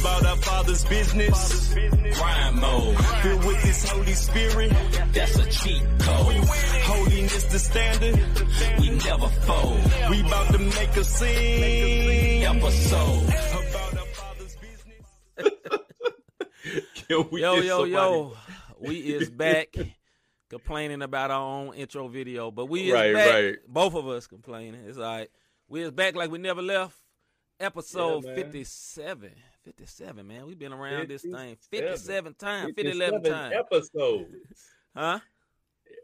about our Father's business. Rhyme mode, filled with His Holy Spirit. That's a cheat code. Holiness the standard. We never fold. We about to make a scene. Episode about our Father's business. Yo. We is back. Complaining about our own intro video, but we is back. Right. Both of us complaining. It's all right. We is back like we never left. Episode 57, man. We've been around this thing 57 times, 57 times. Episodes. Huh?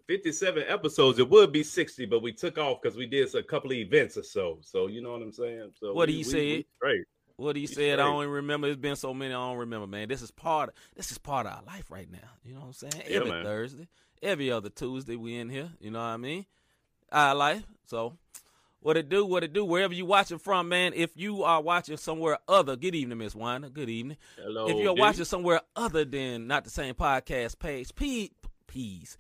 57 episodes. It would be 60, but we took off because we did a couple of events or so. So you know what I'm saying? So what he said? Right. What he said, I don't even remember. It's been so many, I don't remember, man. This is part of our life right now. You know what I'm saying? Every Thursday, every other Tuesday, we in here. You know what I mean? Our life. So, what it do? Wherever you watching from, man. If you are watching somewhere other, good evening, Miss Wanda. Good evening. Hello. If you're watching somewhere other than Not the Same Podcast page, please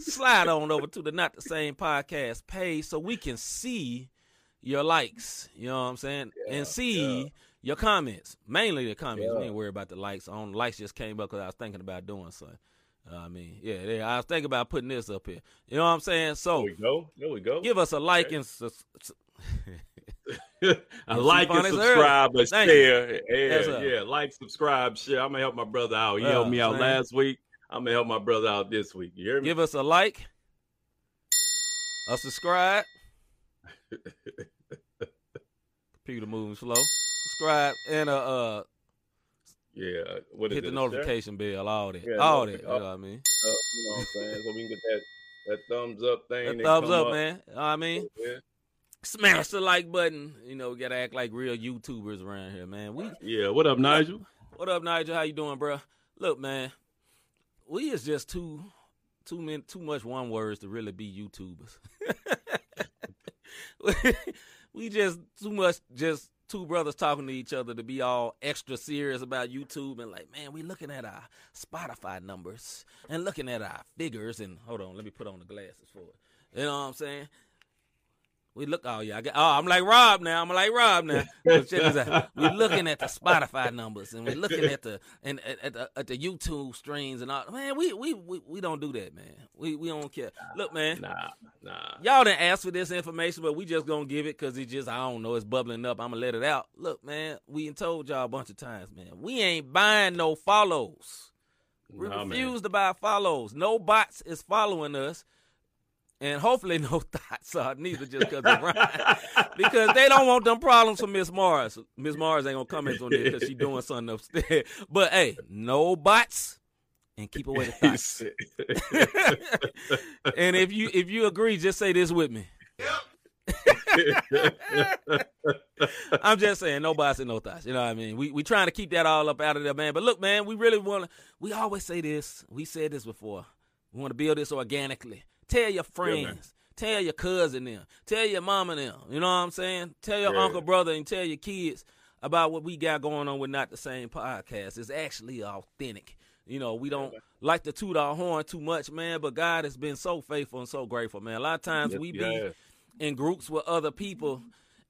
slide on over to the Not the Same Podcast page so we can see your likes, you know what I'm saying? Yeah, and see your comments, mainly the comments. Yeah. We ain't worried about the likes. The likes just came up because I was thinking about doing something. I was thinking about putting this up here. You know what I'm saying? So there we go. Give us a like and subscribe, and share. Yeah, like, subscribe, share. I'm going to help my brother out. He helped me out last week. I'm going to help my brother out this week. You hear me? Give us a like, a subscribe. Computer moving slow. Subscribe and hit the notification bell. All that. You know what I mean? You know what I'm saying? So we can get that thumbs up thing. That thumbs up, man. You know what I mean? Yeah. Smash the like button. You know, we gotta act like real YouTubers around here, man. What up, Nigel? What up, Nigel? How you doing, bro? Look, man, we is just too much one words to really be YouTubers. We just too much, just two brothers talking to each other to be all extra serious about YouTube and like, man, we looking at our Spotify numbers and looking at our figures and hold on, let me put on the glasses for it. You know what I'm saying? We look, I'm like Rob now. Check this out. We're looking at the Spotify numbers and we're looking at the YouTube streams and all. Man, we don't do that, man. We don't care. Look, man. Nah. Y'all didn't ask for this information, but we just gonna give it because it just, I don't know, it's bubbling up. I'm gonna let it out. Look, man, we told y'all a bunch of times, man. We ain't buying no follows. We refuse to buy follows. No bots is following us. And hopefully no thoughts are neither, just because of Ryan. Because they don't want them problems from Miss Mars. Miss Mars ain't going to comment on this because she doing something upstairs. But, hey, no bots and keep away the thoughts. And if you agree, just say this with me. I'm just saying, no bots and no thoughts. You know what I mean? We trying to keep that all up out of there, man. But, look, man, we really want to – we always say this. We said this before. We want to build this organically. Tell your friends, tell your cousin them, tell your mom and them, you know what I'm saying? Tell your uncle, brother, and tell your kids about what we got going on with Not the Same Podcast. It's actually authentic. You know, we don't like to toot our horn too much, man, but God has been so faithful and so grateful, man. A lot of times we be in groups with other people,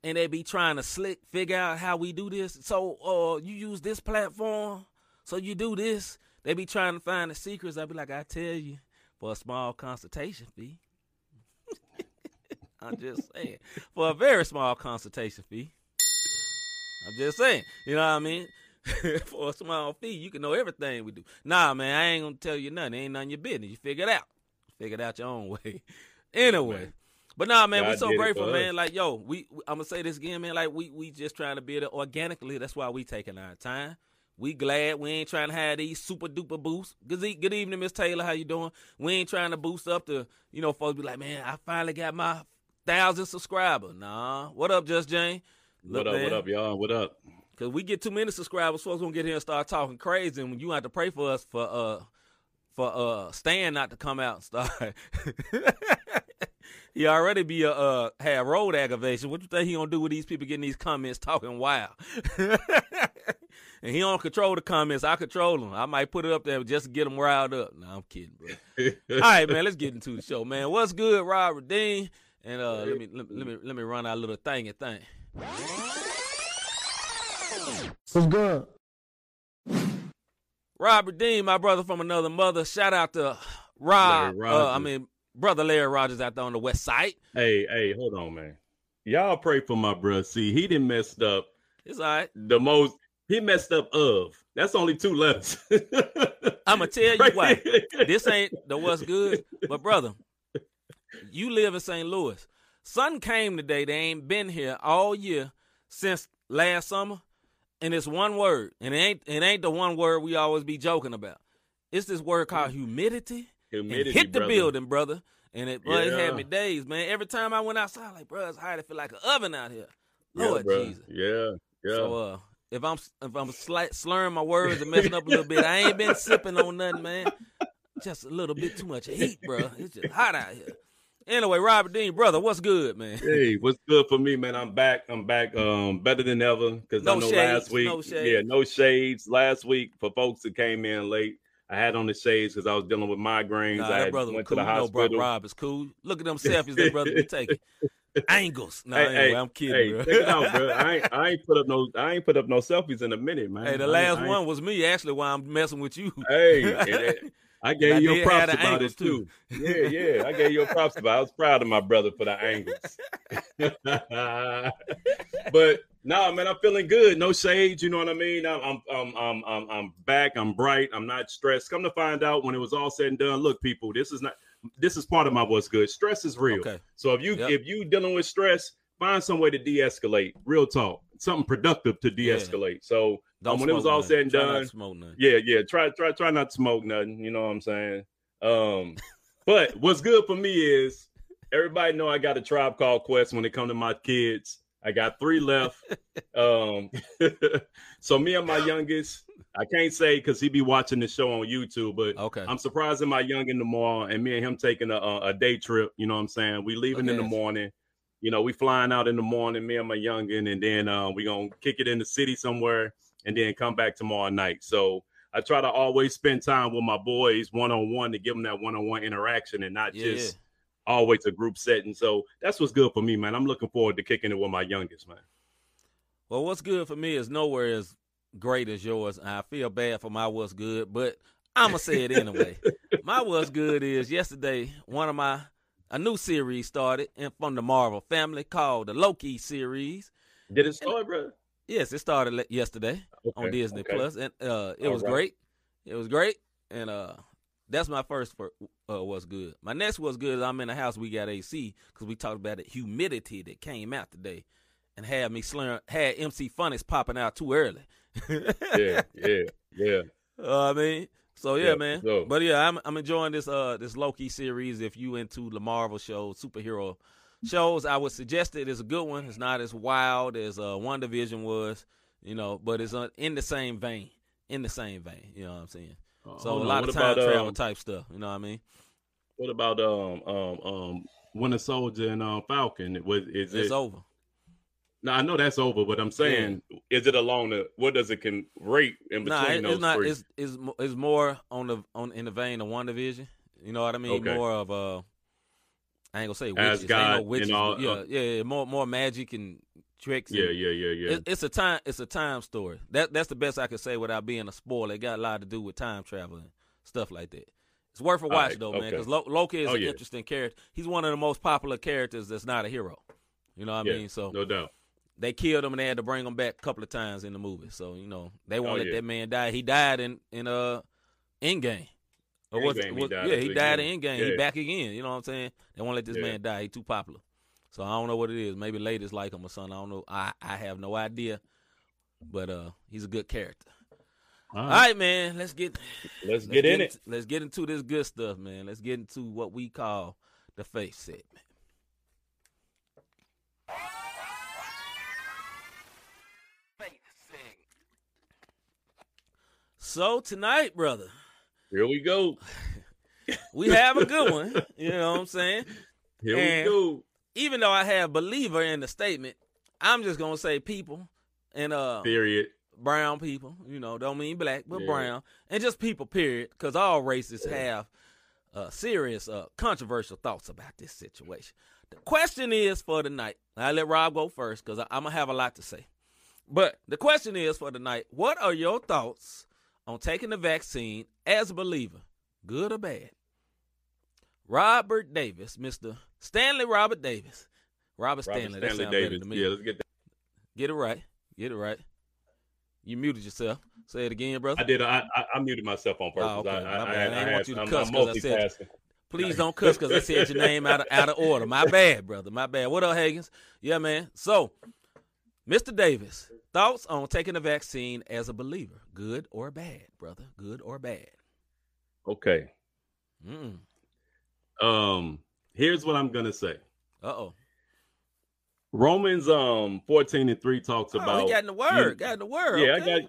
and they be trying to figure out how we do this. So you use this platform, so you do this. They be trying to find the secrets. I be like, I tell you. For a small consultation fee. I'm just saying. For a very small consultation fee. I'm just saying. You know what I mean? For a small fee, you can know everything we do. Nah, man, I ain't going to tell you nothing. It ain't none of your business. You figure it out. Figure it out your own way. Anyway. Man. But nah, man, we're so grateful, man. Like, yo, I'm going to say this again, man. Like, we just trying to build it organically. That's why we taking our time. We glad we ain't trying to have these super-duper boosts. Good evening, Miss Taylor. How you doing? We ain't trying to boost up to, you know, folks be like, man, I finally got my 1,000 subscribers. Nah. What up, Just Jane? What up, y'all? What up? Because we get too many subscribers, folks going to get here and start talking crazy, and you have to pray for us for Stan not to come out and start. He already be have road aggravation. What you think he gonna do with these people getting these comments talking wild? And he don't control the comments. I control them. I might put it up there just to get them riled up. No, I'm kidding, bro. All right, man. Let's get into the show, man. What's good, Rob Redeem? And let me run our little thingy thing. What's good? Robert Dean, my brother from another mother. Shout out to Rob. Brother Larry Rogers out there on the west side. Hey, hold on, man. Y'all pray for my brother. See, he didn't messed up. It's all right. The most he messed up of. That's only two left. I'ma tell you why. This ain't the what's good, but brother, you live in St. Louis. Sun came today. They ain't been here all year since last summer. And it's one word. And it ain't the one word we always be joking about. It's this word called humidity. Humidity, and hit the building, brother. And it had me dazed, man. Every time I went outside, I'm like, bro, it's hot. It feel like an oven out here. Lord Jesus. Yeah. So if I'm slurring my words and messing up a little bit, I ain't been sipping on nothing, man. Just a little bit too much heat, bro. It's just hot out here. Anyway, Robert Dean, brother, what's good, man? Hey, what's good for me, man? I'm back. Better than ever because no I know shades, last week. No shades. Yeah, no shades. Last week, for folks that came in late, I had on the shades because I was dealing with migraines. Nah, I went to the hospital. No, Rob is cool. Look at them selfies that brother be taking. Angles. No, anyway, I'm kidding. Hey, bro. Check it out, bro. I ain't put up no selfies in a minute, man. Hey, the last one was me actually. Why I'm messing with you? Hey. I gave you your props about it, too. Yeah. I gave you your props about it. I was proud of my brother for the angles. But, nah, man, I'm feeling good. No shades, you know what I mean? I'm back. I'm bright. I'm not stressed. Come to find out when it was all said and done, look, people, this is part of my what's good. Stress is real. Okay. So if you dealing with stress, find some way to de-escalate. Real talk. Something productive to de-escalate. Yeah. So when it was all said and done, try not to smoke nothing. You know what I'm saying? But what's good for me is everybody know I got a Tribe Called Quest when it comes to my kids. I got 3 left. So me and my youngest, I can't say because he be watching the show on YouTube, but okay. I'm surprising my youngin tomorrow and me and him taking a day trip. You know what I'm saying? We leaving in the morning. You know, we flying out in the morning, me and my youngin, and then we going to kick it in the city somewhere and then come back tomorrow night. So I try to always spend time with my boys one-on-one to give them that one-on-one interaction and not just always a group setting. So that's what's good for me, man. I'm looking forward to kicking it with my youngest, man. Well, what's good for me is nowhere as great as yours. I feel bad for my what's good, but I'm going to say it anyway. My what's good is yesterday one of my – a new series started from the Marvel family called the Loki series. Did it start, bro? Yes, it started yesterday on Disney Plus, and it was great. It was great, and that's my first for what's good. My next what's good is I'm in the house. We got AC because we talked about the humidity that came out today, and had me had MC Funnies popping out too early. yeah. I mean. So yeah, man. So. But yeah, I'm enjoying this Loki series. If you into the Marvel shows, superhero shows, I would suggest it. It's a good one. It's not as wild as WandaVision was, you know, but it's in the same vein. You know what I'm saying? So a lot of time travel type stuff. You know what I mean? What about Winter Soldier and Falcon? It's over. No, I know that's over, but I'm saying, is it along the? What does it can rate in between those three? It's more in the vein of WandaVision. You know what I mean? Okay. More of I ain't gonna say witches. Asgard, ain't no witches, and all, more magic and tricks. Yeah. It's a time story. That's the best I can say without being a spoiler. It got a lot to do with time travel and stuff like that. It's worth a watch though, man, because Loki is an interesting character. He's one of the most popular characters that's not a hero. You know what I mean? So no doubt. They killed him and they had to bring him back a couple of times in the movie. So, you know, they won't let that man die. He died in Endgame. He died in Endgame. Yeah. He back again. You know what I'm saying? They won't let this man die. He too popular. So I don't know what it is. Maybe ladies like him or something. I don't know. I have no idea. But he's a good character. All right, man. Let's get into it. Let's get into this good stuff, man. Let's get into what we call the face segment. So tonight, brother. Here we go. We have a good one. You know what I'm saying? Here we go. Even though I have believer in the statement, I'm just gonna say people and period. Brown people, you know, don't mean black, but brown. And just people, period. Cause all races have serious controversial thoughts about this situation. The question is for tonight. I let Rob go first because I'm gonna have a lot to say. But the question is for tonight, what are your thoughts on taking the vaccine as a believer, good or bad? Robert Davis, Mr. Stanley Robert Davis. Robert Stanley Davis. To me. Yeah, let's get that. Get it right. You muted yourself. Say it again, brother. I did. I muted myself on purpose. Oh, okay. I didn't want you to cuss because I said, please don't cuss because I said your name out of order. My bad, brother. My bad. What up, Higgins? Yeah, man. So, Mr. Davis, thoughts on taking the vaccine as a believer, good or bad, brother? Good or bad? Okay. Here's what I'm gonna say. Romans 14:3 talks about. Oh, got in the word. Yeah, okay.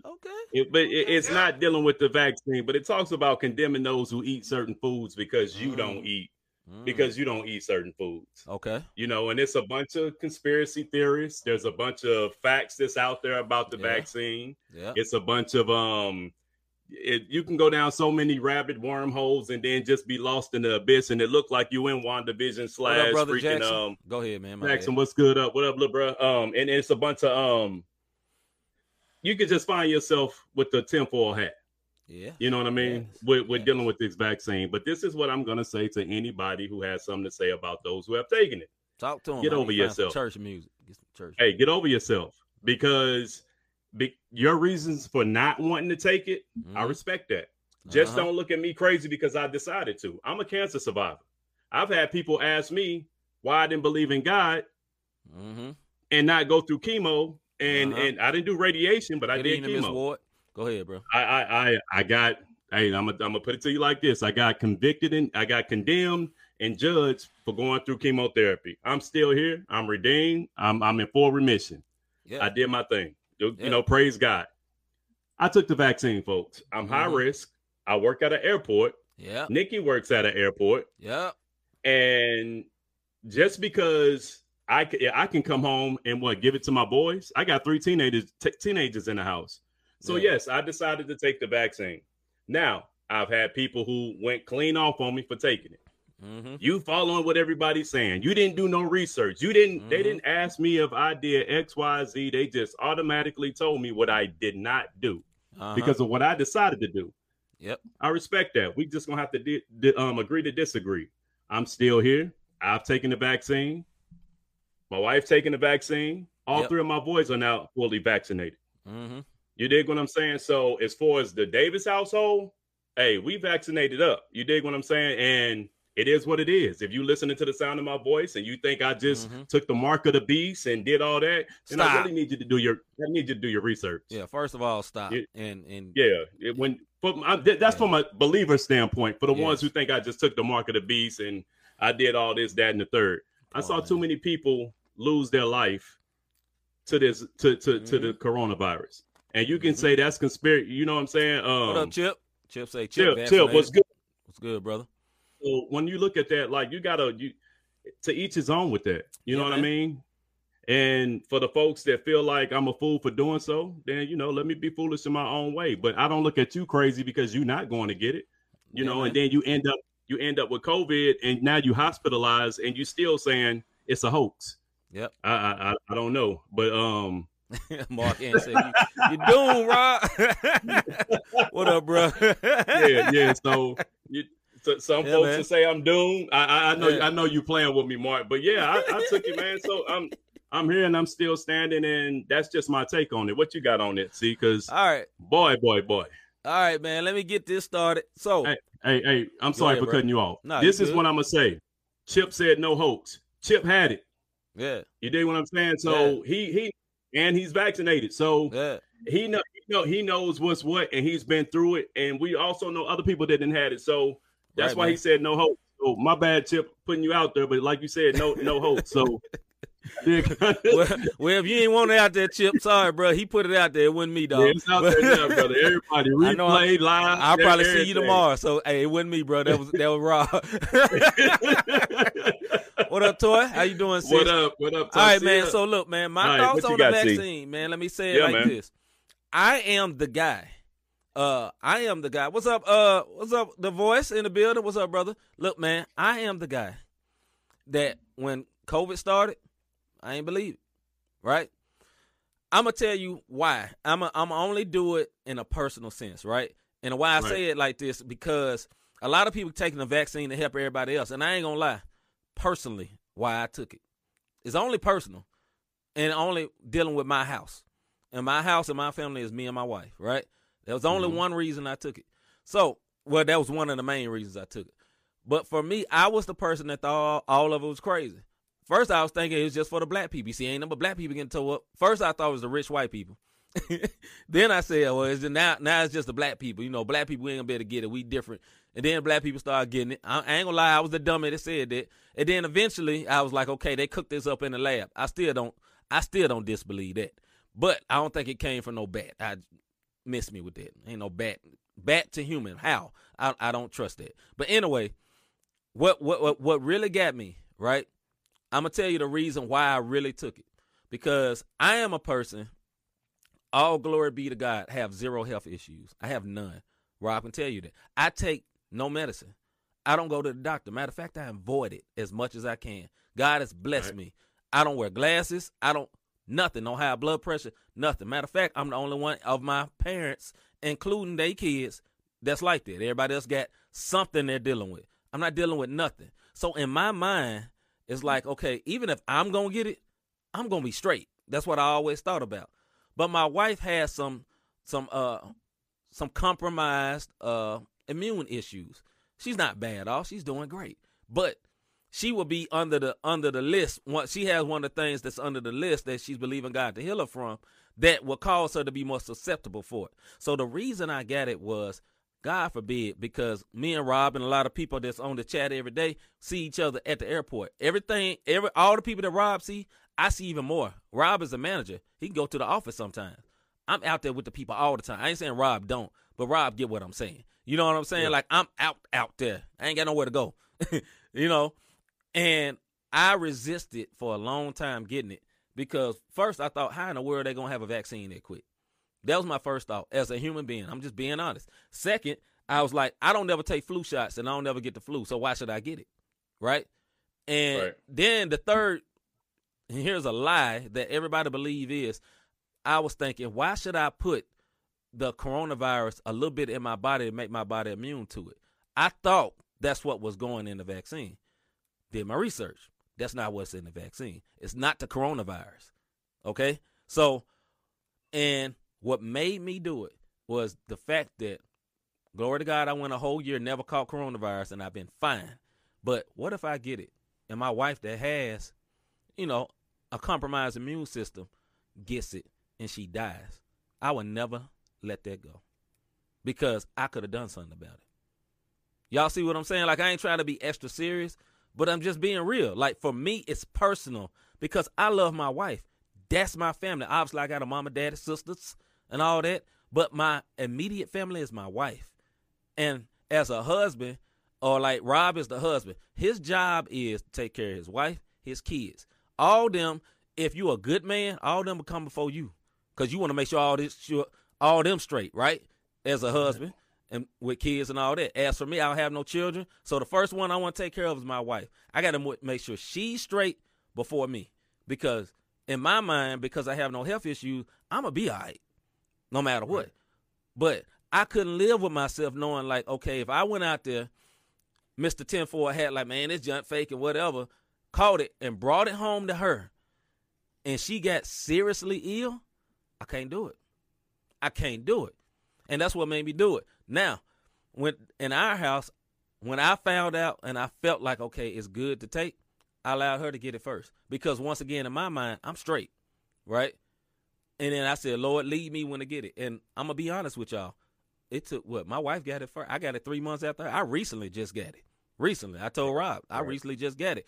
It's not dealing with the vaccine, but it talks about condemning those who eat certain foods because you don't eat certain foods. Okay. You know, and it's a bunch of conspiracy theories. There's a bunch of facts that's out there about the vaccine. Yeah. It's a bunch of you can go down so many rabbit wormholes and then just be lost in the abyss, and it looked like you in WandaVision / freaking Jackson? Go ahead, man. Jackson, what's good up? What up, little bro? And it's a bunch of you could just find yourself with the tinfoil hat. Yeah, you know what I mean. Yes. With dealing with this vaccine, but this is what I'm gonna say to anybody who has something to say about those who have taken it. Talk to them. Get over yourself. Church music. Get some church music. Hey, get over yourself because. Your reasons for not wanting to take it, I respect that. Just don't look at me crazy because I decided to. I'm a cancer survivor. I've had people ask me why I didn't believe in God and not go through chemo, and I didn't do radiation, but I did chemo. Go ahead, bro. I'm gonna put it to you like this: I got convicted and I got condemned and judged for going through chemotherapy. I'm still here. I'm redeemed. I'm in full remission. Yeah. I did my thing. You know, praise God. I took the vaccine, folks. I'm high risk. I work at an airport. Yeah. Nikki works at an airport. Yeah. And just because I can come home and give it to my boys. I got 3 teenagers in the house. So yes, I decided to take the vaccine. Now I've had people who went clean off on me for taking it. You following what everybody's saying. You didn't do no research. You didn't. They didn't ask me if I did X, Y, Z. They just automatically told me what I did not do because of what I decided to do. Yep. I respect that. We just gonna have to agree to disagree. I'm still here. I've taken the vaccine. My wife's taking the vaccine. All three of my boys are now fully vaccinated. You dig what I'm saying? So as far as the Davis household, hey, we vaccinated up. You dig what I'm saying? And it is what it is. If you listening to the sound of my voice and you think I just took the mark of the beast and did all that, then I really need you to do your research. Yeah, first of all, stop. From a believer standpoint, for the ones who think I just took the mark of the beast and I did all this, that, and the third. I saw too many people lose their life to this to the coronavirus. And you can say that's conspiracy. You know what I'm saying? What up, Chip? Chip say Chip. Chip, what's good? What's good, brother? So when you look at that, like to each his own with that, you know what I mean? And for the folks that feel like I'm a fool for doing so, then, you know, let me be foolish in my own way, but I don't look at you crazy because you're not going to get it, you know, and then you end up with COVID and now you hospitalized and you still saying it's a hoax. Yep. I don't know, but, Mark and said, you doomed, Rob. What up, bro? Yeah. So some folks will say I'm doomed. I know you playing with me, Mark, but I took it, man. So I'm here and I'm still standing, and that's just my take on it. What you got on it? See, because all right, boy. All right, man. Let me get this started. So hey, I'm sorry for cutting you off. No, this is what I'm gonna say. Chip said no hoax. Chip had it. Yeah, you dig what I'm saying? So he's vaccinated. So he knows what's what, and he's been through it. And we also know other people that didn't had it. So. That's right, why he said no hope. So my bad, Chip, putting you out there, but like you said, no hope. So, well, if you ain't want it out there, Chip, sorry, bro. He put it out there. It wasn't me, dog. Yeah, it's out there now, brother. Everybody replay, live. I'll probably see you tomorrow. So, hey, it wasn't me, bro. That was Rob. What up, Toy? How you doing, sis? What up, Toy? All right, man. So, look, man, my thoughts on the vaccine, man. Let me say it this. I am the guy. I am the guy. What's up? What's up? The voice in the building. What's up, brother? Look, man, I am the guy that when COVID started, I ain't believe it, right? I'm going to tell you why. I'm only do it in a personal sense, right? And why I say it like this, because a lot of people taking the vaccine to help everybody else. And I ain't going to lie, personally, why I took it. It's only personal and only dealing with my house. And my house and my family is me and my wife, right? That was only one reason I took it. So, well, that was one of the main reasons I took it. But for me, I was the person that thought all of it was crazy. First, I was thinking it was just for the black people. See, ain't number black people getting towed up. First, I thought it was the rich white people. Then I said, well, it's now it's just the black people. You know, black people, we ain't going to be able to get it. We different. And then black people started getting it. I ain't going to lie, I was the dummy that said that. And then eventually, I was like, okay, they cooked this up in the lab. I still don't disbelieve that. But I don't think it came from no bat. I missed me with that. Ain't no bat. Bat to human. How? I don't trust that. But anyway, what really got me, right? I'm going to tell you the reason why I really took it. Because I am a person, all glory be to God, have zero health issues. I have none. Rob can tell you that. I take no medicine. I don't go to the doctor. Matter of fact, I avoid it as much as I can. God has blessed me. I don't wear glasses. I don't, nothing. No high blood pressure. Nothing. Matter of fact, I'm the only one of my parents, including their kids, that's like that. Everybody else got something they're dealing with. I'm not dealing with nothing. So in my mind, it's like, okay, even if I'm going to get it, I'm going to be straight. That's what I always thought about. But my wife has some compromised immune issues. She's not bad off. She's doing great. But she will be under the list. She has one of the things that's under the list that she's believing God to heal her from that will cause her to be more susceptible for it. So the reason I got it was, God forbid, because me and Rob and a lot of people that's on the chat every day see each other at the airport. All the people that Rob see, I see even more. Rob is a manager. He can go to the office sometimes. I'm out there with the people all the time. I ain't saying Rob don't, but Rob get what I'm saying. You know what I'm saying? Yeah. Like, I'm out there. I ain't got nowhere to go, you know? And I resisted for a long time getting it because first I thought, how in the world are they going to have a vaccine that quick? That was my first thought as a human being. I'm just being honest. Second, I was like, I don't never take flu shots and I don't never get the flu, so why should I get it? Right? And then the third, and here's a lie that everybody believe is, I was thinking, why should I put the coronavirus a little bit in my body and make my body immune to it? I thought that's what was going in the vaccine. Did my research. That's not what's in the vaccine. It's not the coronavirus. Okay? So, and what made me do it was the fact that, glory to God, I went a whole year, never caught coronavirus, and I've been fine. But what if I get it? And my wife that has, you know, a compromised immune system gets it and she dies. I would never let that go because I could have done something about it. Y'all see what I'm saying? Like, I ain't trying to be extra serious, but I'm just being real. Like, for me, it's personal because I love my wife. That's my family. Obviously, I got a mama, daddy, sisters, and all that, but my immediate family is my wife. And as a husband, or like Rob is the husband, his job is to take care of his wife, his kids. All them, if you a good man, all them will come before you because you want to make sure all them straight, right, as a husband and with kids and all that. As for me, I don't have no children, so the first one I want to take care of is my wife. I got to make sure she's straight before me because in my mind, because I have no health issues, I'm going to be all right. No matter what. Right. But I couldn't live with myself knowing, like, okay, if I went out there, Mr. Tinfoil Hat, like, man, this junk fake and whatever, caught it and brought it home to her, and she got seriously ill, I can't do it. I can't do it. And that's what made me do it. Now, when in our house, when I found out and I felt like, okay, it's good to take, I allowed her to get it first. Because once again, in my mind, I'm straight, right? And then I said, Lord, lead me when to get it. And I'm going to be honest with y'all. It took what? My wife got it first. I got it 3 months after. I recently just got it. Recently. I told Rob, I recently just got it.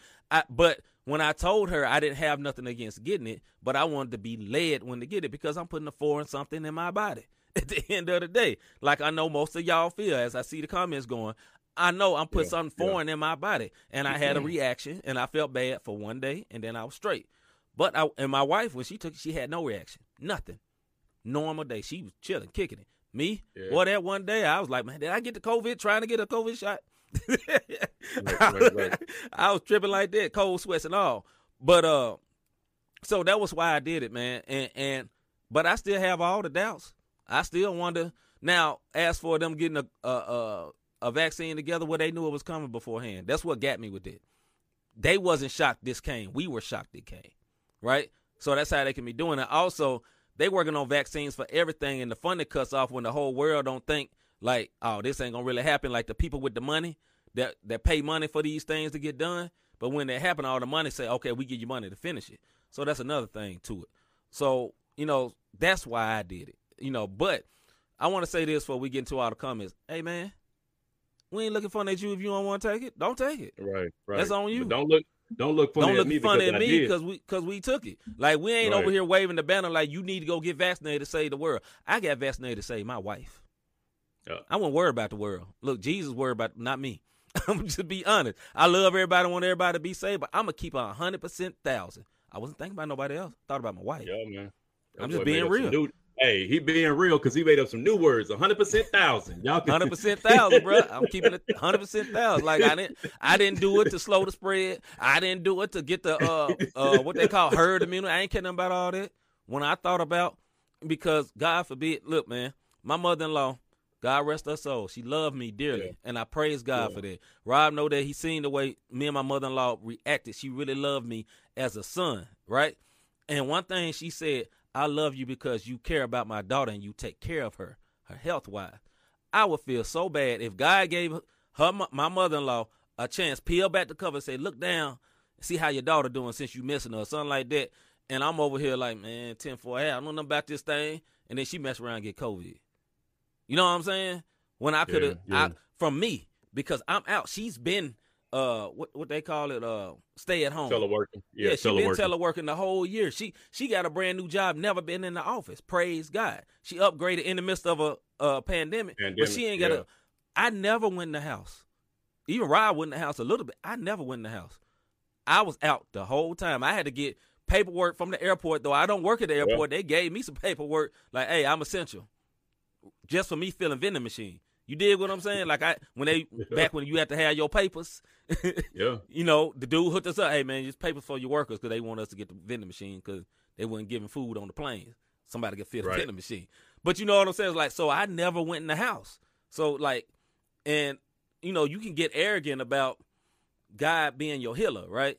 But when I told her, I didn't have nothing against getting it, but I wanted to be led when to get it because I'm putting a 4 and something in my body at the end of the day. Like I know most of y'all feel as I see the comments going, I know I'm putting something foreign in my body. And I had a reaction, and I felt bad for one day, and then I was straight. But and my wife, when she took it, she had no reaction. Nothing. Normal day. She was chilling, kicking it. Me? Yeah. Well, that one day, I was like, man, did I get the COVID trying to get a COVID shot? I was tripping like that, cold sweats and all. But so that was why I did it, man. And But I still have all the doubts. I still wonder. Now, as for them getting a vaccine together, well, they knew it was coming beforehand. That's what got me with it. They wasn't shocked this came. We were shocked it came, right? So that's how they can be doing it. Also, they working on vaccines for everything, and the funding cuts off when the whole world don't think, like, oh, this ain't going to really happen. Like the people with the money that pay money for these things to get done. But when they happen, all the money say, okay, we give you money to finish it. So that's another thing to it. So, you know, that's why I did it. You know, but I want to say this before we get into all the comments. Hey, man, we ain't looking funny at you. If you don't want to take it, don't take it. Right. That's on you. But don't look funny at me because we took it. Like, we ain't over here waving the banner like you need to go get vaccinated to save the world. I got vaccinated to save my wife. I wouldn't worry about the world. Look, Jesus worried about, not me. I'm just be honest. I love everybody. I want everybody to be saved, but I'm gonna keep 100%,000. I wasn't thinking about nobody else. Thought about my wife. Yeah, man. I'm just being real. He being real because he made up some new words. 100%,000. Y'all 100%,000, bro. I'm keeping it 100%,000. Like I didn't do it to slow the spread. I didn't do it to get the what they call herd immunity. I ain't kidding about all that. When I thought about, because God forbid, look, man, my mother-in-law, God rest her soul, she loved me dearly, and I praise God for that. Rob know that he seen the way me and my mother-in-law reacted. She really loved me as a son, right? And one thing she said, I love you because you care about my daughter and you take care of her, her health-wise. I would feel so bad if God gave my mother-in-law a chance, peel back the cover and say, look down, see how your daughter doing since you missing her or something like that. And I'm over here like, man, 10-4, I don't know nothing about this thing. And then she mess around and get COVID. You know what I'm saying? When I could have, from me, because I'm out. She's been, what they call it, stay at home. Teleworking. Yeah, she's been teleworking the whole year. She got a brand new job, never been in the office. Praise God. She upgraded in the midst of a pandemic. But she ain't got I never went in the house. Even Rob went in the house a little bit. I never went in the house. I was out the whole time. I had to get paperwork from the airport, though I don't work at the airport. They gave me some paperwork, like, hey, I'm essential. Just for me filling vending machine. You dig what I'm saying? Like back when you had to have your papers. You know, the dude hooked us up. Hey, man, just papers for your workers because they want us to get the vending machine because they weren't giving food on the plane. Somebody could fit a vending machine. But you know what I'm saying? Like, so I never went in the house. So, like, and, you know, you can get arrogant about God being your healer, right?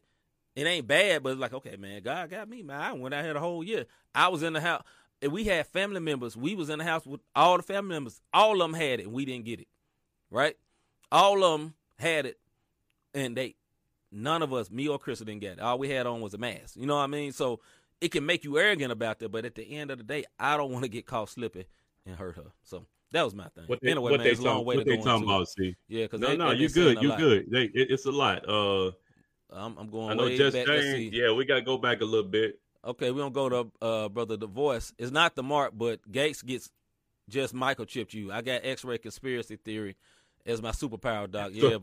It ain't bad, but it's like, okay, man, God got me, man. I went out here the whole year. I was in the house. And we had family members. We was in the house with all the family members. All of them had it, and we didn't get it, right? All of them had it, and none of us, me or Khris, didn't get it. All we had on was a mask. You know what I mean? So it can make you arrogant about that, but at the end of the day, I don't want to get caught slipping and hurt her. So that was my thing. What they talking about? See, yeah, because you're good. It's a lot. I'm going. I know way Jess back. James, yeah, we gotta go back a little bit. Okay, we don't go to Brother Divorce. It's not the mark, but Gates gets just microchipped you. I got X-ray conspiracy theory as my superpower, doc. Yeah,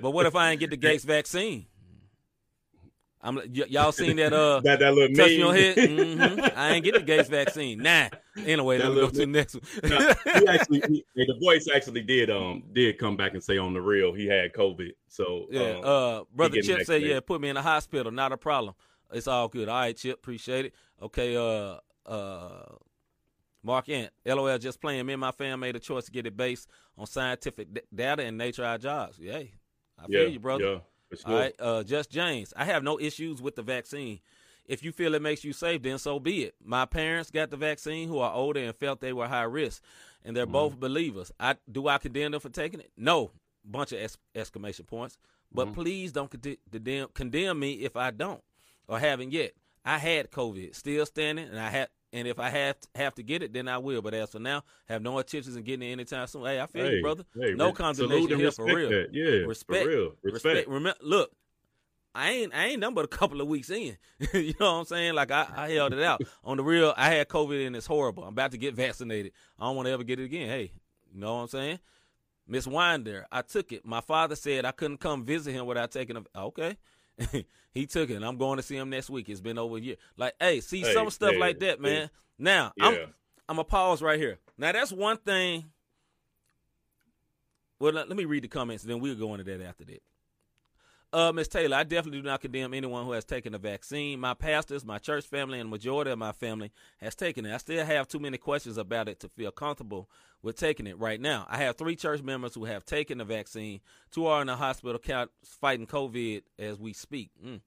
but what if I ain't get the Gates vaccine? Y'all seen that? That little touch your head. Mm-hmm. I ain't get the Gates vaccine. Nah. Anyway, let's go to the next one. The voice actually did come back and say on the real he had COVID. So yeah, Brother Chip said, put me in the hospital. Not a problem. It's all good. All right, Chip. Appreciate it. Okay, Mark Ant. LOL, just playing. Me and my fam made a choice to get it based on scientific data and nature our jobs. Yay. I feel you, brother. Yeah, for sure. All right, Just James. I have no issues with the vaccine. If you feel it makes you safe, then so be it. My parents got the vaccine who are older and felt they were high risk, and they're both believers. Do I condemn them for taking it? No. Bunch of exclamation points. But please don't condemn me if I don't. Or haven't yet. I had COVID, still standing, and if I have to get it, then I will. But as for now, have no intentions of getting it anytime soon. Hey, I feel you, brother. Hey, no condemnation here, for real. That. Yeah, respect. For real. Respect. Remember, look, I ain't nothing but a couple of weeks in. You know what I'm saying? Like I held it out. On the real, I had COVID and it's horrible. I'm about to get vaccinated. I don't want to ever get it again. Hey, you know what I'm saying? Miss Winder, I took it. My father said I couldn't come visit him without taking it. Okay. He took it, and I'm going to see him next week. It's been over a year. Like, some stuff like that, man. Now, I'm going to pause right here. Now, that's one thing. Well, let me read the comments, and then we'll go into that after that. Ms. Taylor, I definitely do not condemn anyone who has taken the vaccine. My pastors, my church family, and the majority of my family has taken it. I still have too many questions about it to feel comfortable with taking it right now. I have 3 church members who have taken the vaccine. 2 are in the hospital fighting COVID as we speak. Let's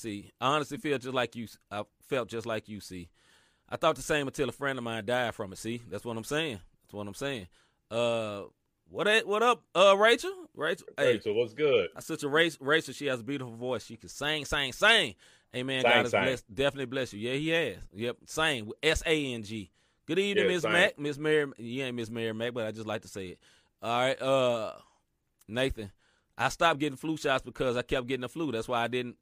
see. I honestly feel just like you. I felt just like you, see. I thought the same until a friend of mine died from it, see. That's what I'm saying. That's what I'm saying. What up, Rachel? Rachel, hey, what's good? I such a Rachel, she has a beautiful voice. She can sing. Amen. Sang, God has blessed, definitely bless you. Yeah, he has. Yep, sing. SANG. Good evening, yeah, Miss Mac. Miss Mary. You ain't Miss Mary Mac, but I just like to say it. All right, Nathan. I stopped getting flu shots because I kept getting the flu. That's why I didn't.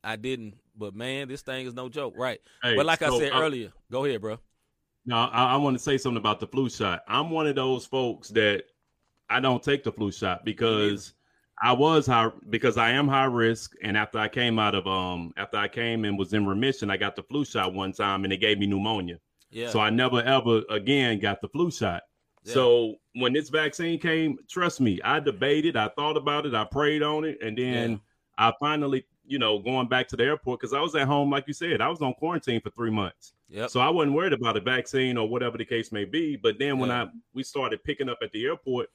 But man, this thing is no joke, right? Hey, but like so I said earlier, go ahead, bro. No, I want to say something about the flu shot. I'm one of those folks that. I don't take the flu shot because I am high risk. And after I came out of after I came and was in remission, I got the flu shot one time and it gave me pneumonia. Yeah. So I never ever again got the flu shot. Yeah. So when this vaccine came, trust me, I debated, I thought about it, I prayed on it, and then I finally, going back to the airport because I was at home, like you said, I was on quarantine for 3 months. Yep. So I wasn't worried about a vaccine or whatever the case may be. But then when we started picking up at the airport.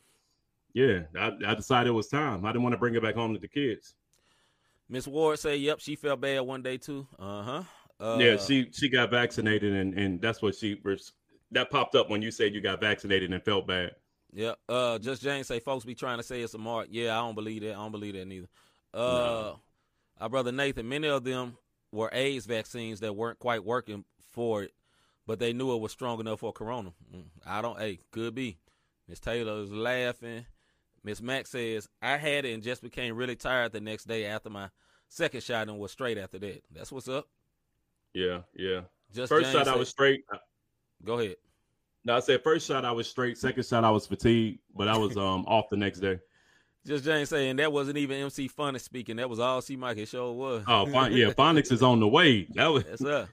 Yeah, I decided it was time. I didn't want to bring it back home to the kids. Miss Ward said, yep, she felt bad one day too. Uh-huh. Yeah, she got vaccinated, and that's what that popped up when you said you got vaccinated and felt bad. Yeah, just Jane say, folks be trying to say it's a mark. Yeah, I don't believe that. I don't believe that neither. No. Our brother Nathan, many of them were AIDS vaccines that weren't quite working for it, but they knew it was strong enough for corona. Could be. Miss Taylor is laughing. Miss Mack says, I had it and just became really tired the next day after my second shot and was straight after that. That's what's up. Yeah, yeah. First shot, I was straight. Go ahead. No, I said first shot, I was straight. Second shot, I was fatigued, but I was off the next day. Just James saying that wasn't even MC Phonics speaking. That was all C. Mike. It sure was. Oh, yeah. Phonics is on the way. That's up.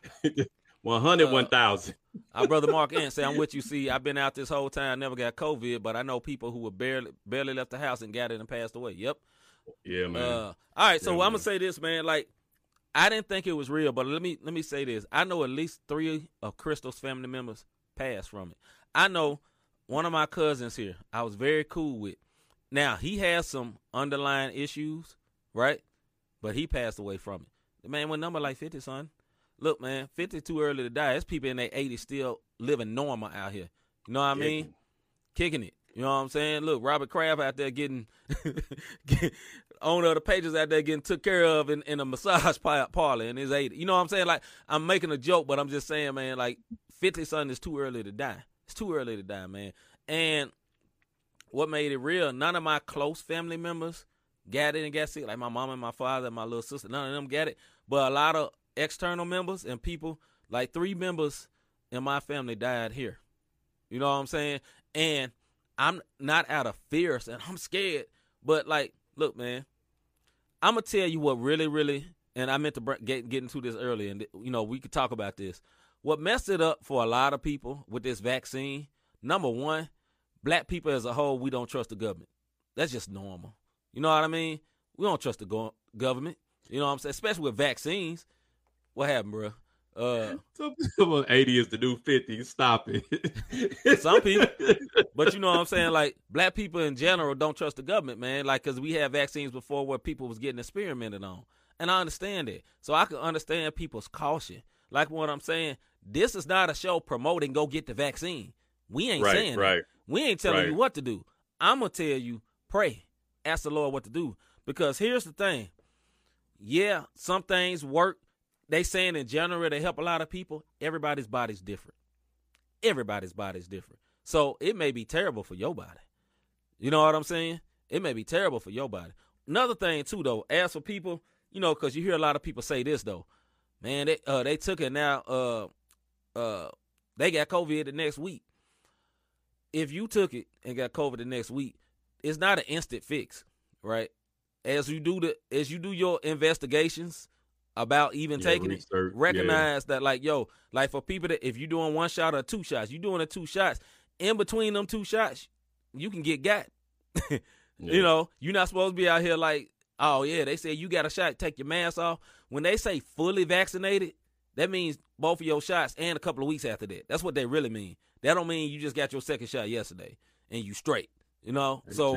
1,000. Our brother Mark Ant said, I'm with you, see. I've been out this whole time, never got COVID, but I know people who were barely left the house and got it and passed away. Yep. Yeah, man. All right, so I'm going to say this, man. Like, I didn't think it was real, but let me say this. I know at least 3 of Crystal's family members passed from it. I know one of my cousins here I was very cool with. Now, he has some underlying issues, right? But he passed away from it. The man went number like 50, son. Look, man, 50 too early to die. There's people in their 80s still living normal out here. You know what I mean? Kicking it. You know what I'm saying? Look, Robert Kraft out there getting on other pages out there getting took care of in a massage parlor in his 80s. You know what I'm saying? Like, I'm making a joke, but I'm just saying, man, like, 50-something is too early to die. It's too early to die, man. And what made it real, none of my close family members got it and got sick. Like, my mom and my father and my little sister, none of them got it. But a lot of external members and people, like 3 members in my family died here. You know what I'm saying? And I'm not out of fear and I'm scared, but like, look, man, I'm going to tell you what really, really, and I meant to get into this earlier, and we could talk about this. What messed it up for a lot of people with this vaccine, number one, black people as a whole, we don't trust the government. That's just normal. You know what I mean? We don't trust the government. You know what I'm saying? Especially with vaccines. What happened, bro? 80 is the new 50. Stop it. Some people. But you know what I'm saying? Like, black people in general don't trust the government, man. Like, because we had vaccines before where people was getting experimented on. And I understand it. So I can understand people's caution. Like what I'm saying, this is not a show promoting go get the vaccine. We ain't saying that. We ain't telling you what to do. I'm going to tell you, pray. Ask the Lord what to do. Because here's the thing. Yeah, some things work. They saying in general they help a lot of people. Everybody's body's different. So it may be terrible for your body. You know what I'm saying? It may be terrible for your body. Another thing, too, though, as for people, because you hear a lot of people say this, though. Man, they took it now. They got COVID the next week. If you took it and got COVID the next week, it's not an instant fix, right? As you do your investigations, about even taking research, recognize that, like, yo, like for people that if you're doing one shot or 2 shots, you're doing the 2 shots, in between them 2 shots, you can get got. Yeah. You know, you're not supposed to be out here like, oh, yeah, they say you got a shot, take your mask off. When they say fully vaccinated, that means both of your shots and a couple of weeks after that. That's what they really mean. That don't mean you just got your second shot yesterday and you straight, you know? So,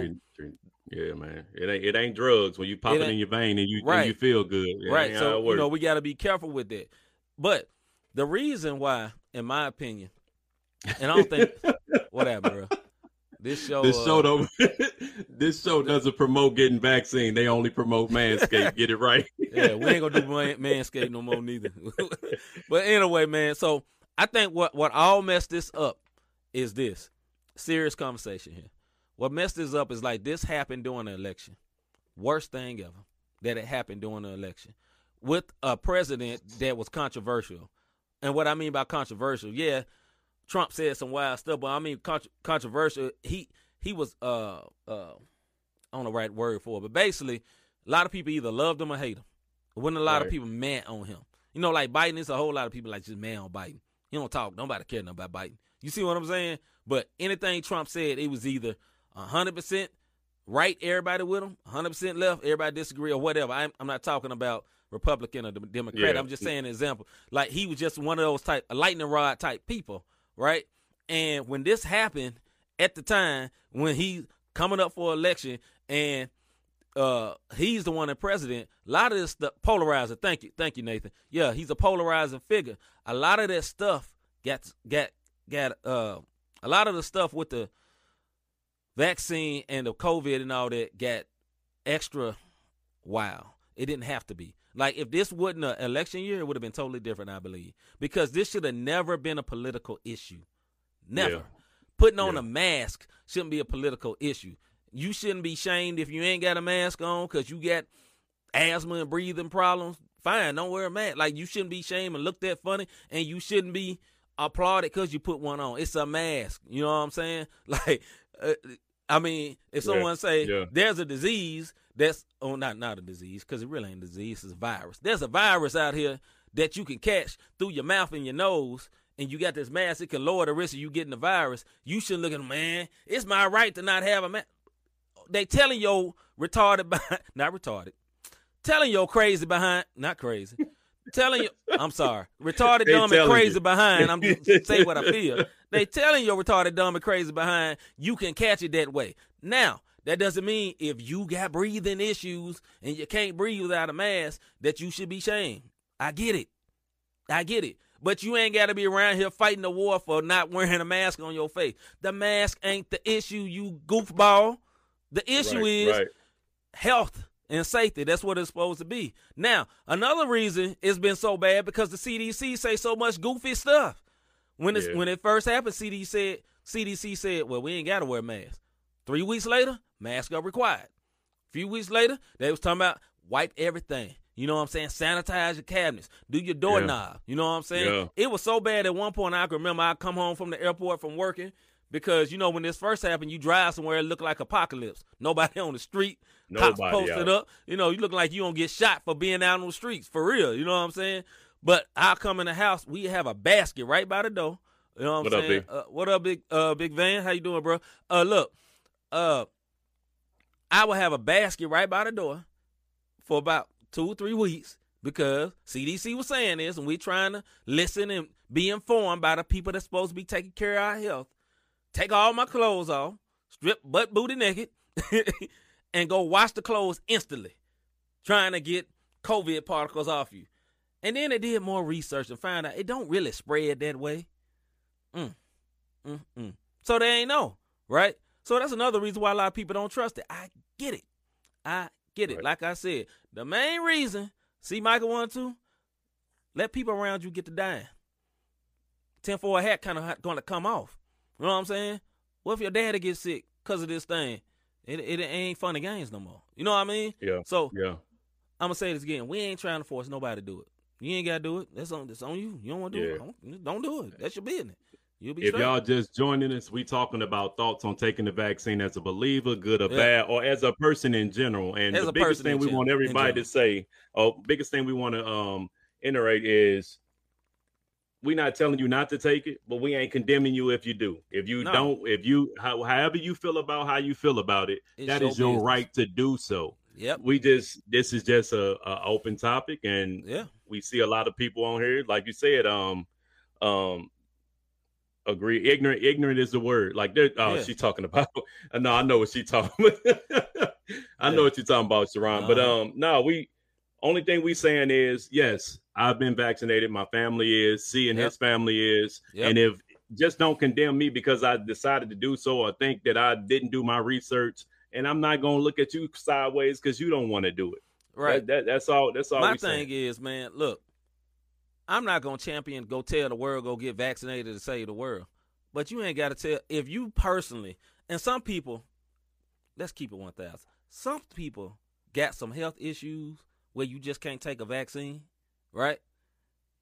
yeah, man, it ain't drugs when you pop it in your vein and you, and you feel good. It right, so, you know, we got to be careful with that. But the reason why, in my opinion, and I don't think, whatever, bro. This show doesn't promote getting vaccine. They only promote Manscaped. Get it right. Yeah, we ain't gonna do Manscaped no more neither. But anyway, man. So I think what all messed this up is this serious conversation here. What messed this up is like this happened during the election. Worst thing ever that it happened during the election with a president that was controversial. And what I mean by controversial, yeah. Trump said some wild stuff, but I mean controversial. He was I don't know the right word for it, but basically a lot of people either loved him or hate him. There wasn't a lot of people mad on him. You know, like Biden, it's a whole lot of people like just mad on Biden. He don't talk. Nobody care nothing about Biden. You see what I'm saying? But anything Trump said, it was either 100% right, everybody with him, 100% left, everybody disagree or whatever. I'm not talking about Republican or Democrat. Yeah. I'm just saying an example. Like he was just one of those type, a lightning rod type people. Right. And when this happened at the time when he's coming up for election and he's the one that president, a lot of this stuff polarizer. Thank you, Nathan. Yeah, he's a polarizing figure. A lot of that stuff got a lot of the stuff with the vaccine and the COVID and all that got extra wild. It didn't have to be. Like, if this wasn't an election year, it would have been totally different, I believe. Because this should have never been a political issue. Never. Yeah. Putting on a mask shouldn't be a political issue. You shouldn't be shamed if you ain't got a mask on because you got asthma and breathing problems. Fine, don't wear a mask. Like, you shouldn't be shamed and looked at funny, and you shouldn't be applauded because you put one on. It's a mask. You know what I'm saying? Like, I mean, if someone say there's a disease that's not a disease because it really ain't a disease, it's a virus. There's a virus out here that you can catch through your mouth and your nose, and you got this mask, it can lower the risk of you getting the virus. You shouldn't look at them, man, it's my right to not have a mask. They telling your retarded behind, not retarded, telling your crazy behind, not crazy, telling you, I'm sorry, retarded, dumb, and crazy behind, I'm just say what I feel. They telling your retarded, dumb, and crazy behind, you can catch it that way. Now, that doesn't mean if you got breathing issues and you can't breathe without a mask that you should be shamed. I get it. But you ain't got to be around here fighting the war for not wearing a mask on your face. The mask ain't the issue, you goofball. The issue is health and safety. That's what it's supposed to be. Now, another reason it's been so bad because the CDC say so much goofy stuff. When it first happened, CDC said, well, we ain't got to wear masks. 3 weeks later, masks are required. A few weeks later, they was talking about wipe everything. You know what I'm saying? Sanitize your cabinets. Do your doorknob. You know what I'm saying? Yeah. It was so bad at one point, I can remember I'd come home from the airport from working because, you know, when this first happened, you drive somewhere, it looked like apocalypse. Nobody on the street. Nobody, cops posted up. You know, you look like you don't get shot for being out on the streets, for real. You know what I'm saying? But I come in the house, we have a basket right by the door. You know what I'm saying? What up, Big Van? How you doing, bro? Look. I would have a basket right by the door for about 2 or 3 weeks because CDC was saying this, and we're trying to listen and be informed by the people that's supposed to be taking care of our health. Take all my clothes off, strip butt booty naked, and go wash the clothes instantly, trying to get COVID particles off you. And then they did more research and found out it don't really spread that way. So they ain't know, right? So that's another reason why a lot of people don't trust it. I get it. Right. Like I said, the main reason, see Michael 1-2, let people around you get to dying. 10-4 hat kind of going to come off. You know what I'm saying? What if your daddy gets sick because of this thing? It ain't funny games no more. You know what I mean? Yeah. So I'm going to say this again. We ain't trying to force nobody to do it. You ain't got to do it. That's on you. You don't want to do it. Don't do it. That's your business. If y'all just joining us, we talking about thoughts on taking the vaccine as a believer, good or bad, or as a person in general. And the biggest thing we want everybody to say, biggest thing we want to iterate is we're not telling you not to take it, but we ain't condemning you if you do. If you don't, if you however you feel about how you feel about it, it's that is your business. Right to do so. Yep. We just this is just a open topic, and we see a lot of people on here, like you said, agree. Ignorant is the word. Like she's talking about. No, I know what she's talking about. I know what you're talking about, Sharon. But we only thing we saying is yes. I've been vaccinated. My family is. Seeing his family is. Yep. And if just don't condemn me because I decided to do so or think that I didn't do my research. And I'm not going to look at you sideways because you don't want to do it. Right. That's all. That's all. My thing is, man, look, I'm not going to champion, go tell the world, go get vaccinated to save the world. But you ain't got to tell if you personally. And some people, let's keep it 1,000. Some people got some health issues where you just can't take a vaccine. Right?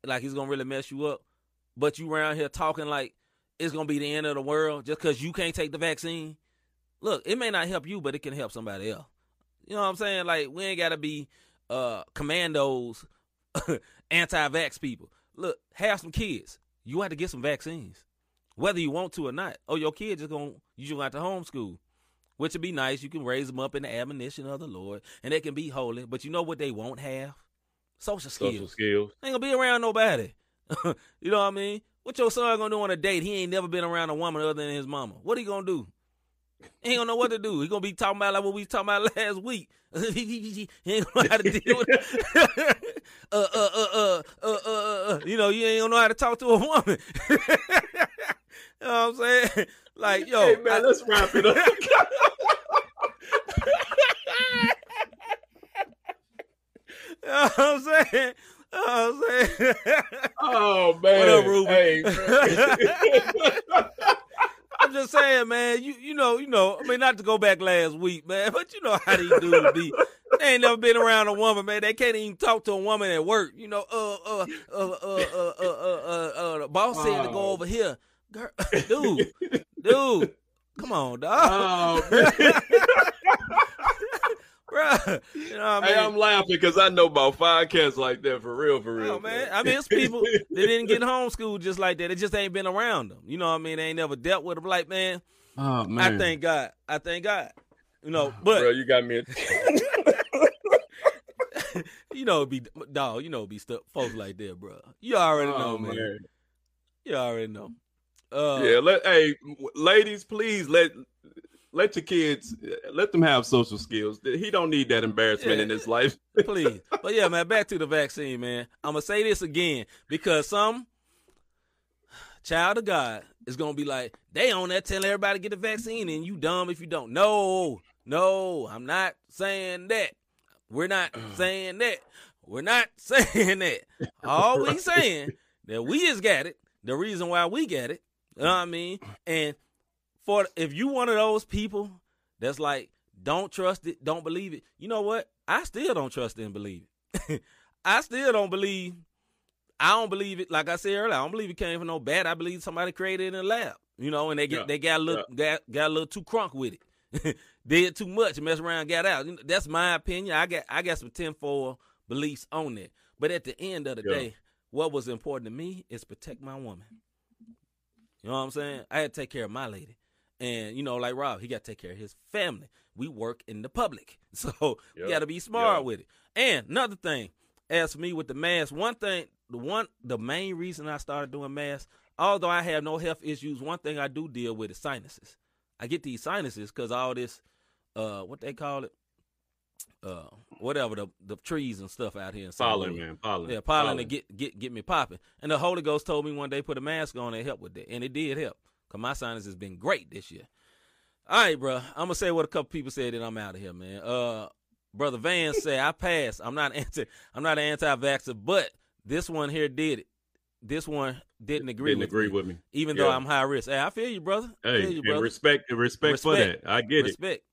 Like he's going to really mess you up. But you around here talking like it's going to be the end of the world just because you can't take the vaccine. Look, it may not help you, but it can help somebody else. You know what I'm saying? Like, we ain't got to be commandos, anti-vax people. Look, have some kids. You have to get some vaccines, whether you want to or not. Oh, your kid just going to – you just going to have to homeschool, which would be nice. You can raise them up in the admonition of the Lord, and they can be holy. But you know what they won't have? Social skills. Social skills. Ain't going to be around nobody. You know what I mean? What your son going to do on a date? He ain't never been around a woman other than his mama. What he going to do? He don't know what to do. He gonna be talking about like what we was talking about last week. He ain't gonna know how to deal with it. You know, you ain't gonna know how to talk to a woman. You know what I'm saying? Like, yo, hey man, let's wrap it up. You know what I'm saying? Oh man, what up, Ruben? Hey, I'm just saying, man, you know, I mean, not to go back last week, man, but you know how these dudes be. They ain't never been around a woman, man. They can't even talk to a woman at work. You know, the boss said to go over here. Girl, dude, come on, dog. Bruh, you know what I mean? Hey, I'm laughing because I know about 5 cats like that for real. Oh, man. I mean, it's people that didn't get homeschooled just like that. It just ain't been around them. You know what I mean? They ain't never dealt with them. Like, man, oh, man. I thank God. You know, but bro, you got me. You know, be dog. You know, be stuff folks like that, bro. You already know, man. You already know. Yeah. Hey, ladies, please let your kids, let them have social skills. He don't need that embarrassment in his life. Please. But yeah, man, back to the vaccine, man. I'm going to say this again because some child of God is going to be like, they on that telling everybody to get the vaccine and you dumb if you don't. No, I'm not saying that. We're not saying that. We're not saying that. All we saying that we just got it, the reason why we got it, you know what I mean? And if you one of those people that's like, don't trust it, don't believe it, you know what? I still don't trust it and believe it. I still don't believe. I don't believe it. Like I said earlier, I don't believe it came from no bat. I believe somebody created it in a lab, you know, and they got a little too crunk with it. Did too much and messed around and got out. That's my opinion. I got some tinfoil beliefs on that. But at the end of the day, what was important to me is protect my woman. You know what I'm saying? I had to take care of my lady. And, you know, like Rob, he got to take care of his family. We work in the public. So we got to be smart with it. And another thing, as for me with the mask, the main reason I started doing masks, although I have no health issues, one thing I do deal with is sinuses. I get these sinuses because all this, what they call it, whatever, the trees and stuff out here. In pollen, man, pollen. Yeah, pollen to get me popping. And the Holy Ghost told me one day put a mask on and help with that. And it did help. Because my sinus has been great this year. All right, bro. I'm going to say what a couple people said, and I'm out of here, man. Brother Van said, I passed. I'm not an anti-vaxxer, but this one here did it. This one didn't agree with me. Even though I'm high risk. Hey, I feel you, brother. Hey, I feel you, brother. Respect for that. I get it. Respect.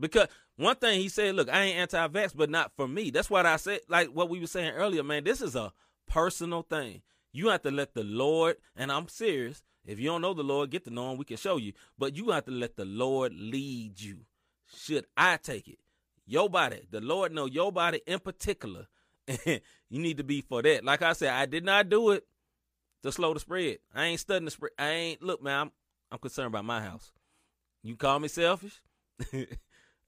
Because one thing he said, look, I ain't anti-vax, but not for me. That's what I said. Like what we were saying earlier, man, this is a personal thing. You have to let the Lord, and I'm serious, if you don't know the Lord, get to know him. We can show you. But you have to let the Lord lead you. Should I take it? Your body. The Lord know your body in particular. You need to be for that. Like I said, I did not do it. to slow the spread. I ain't studying the spread. I ain't, look, man, I'm concerned about my house. You call me selfish, but I'm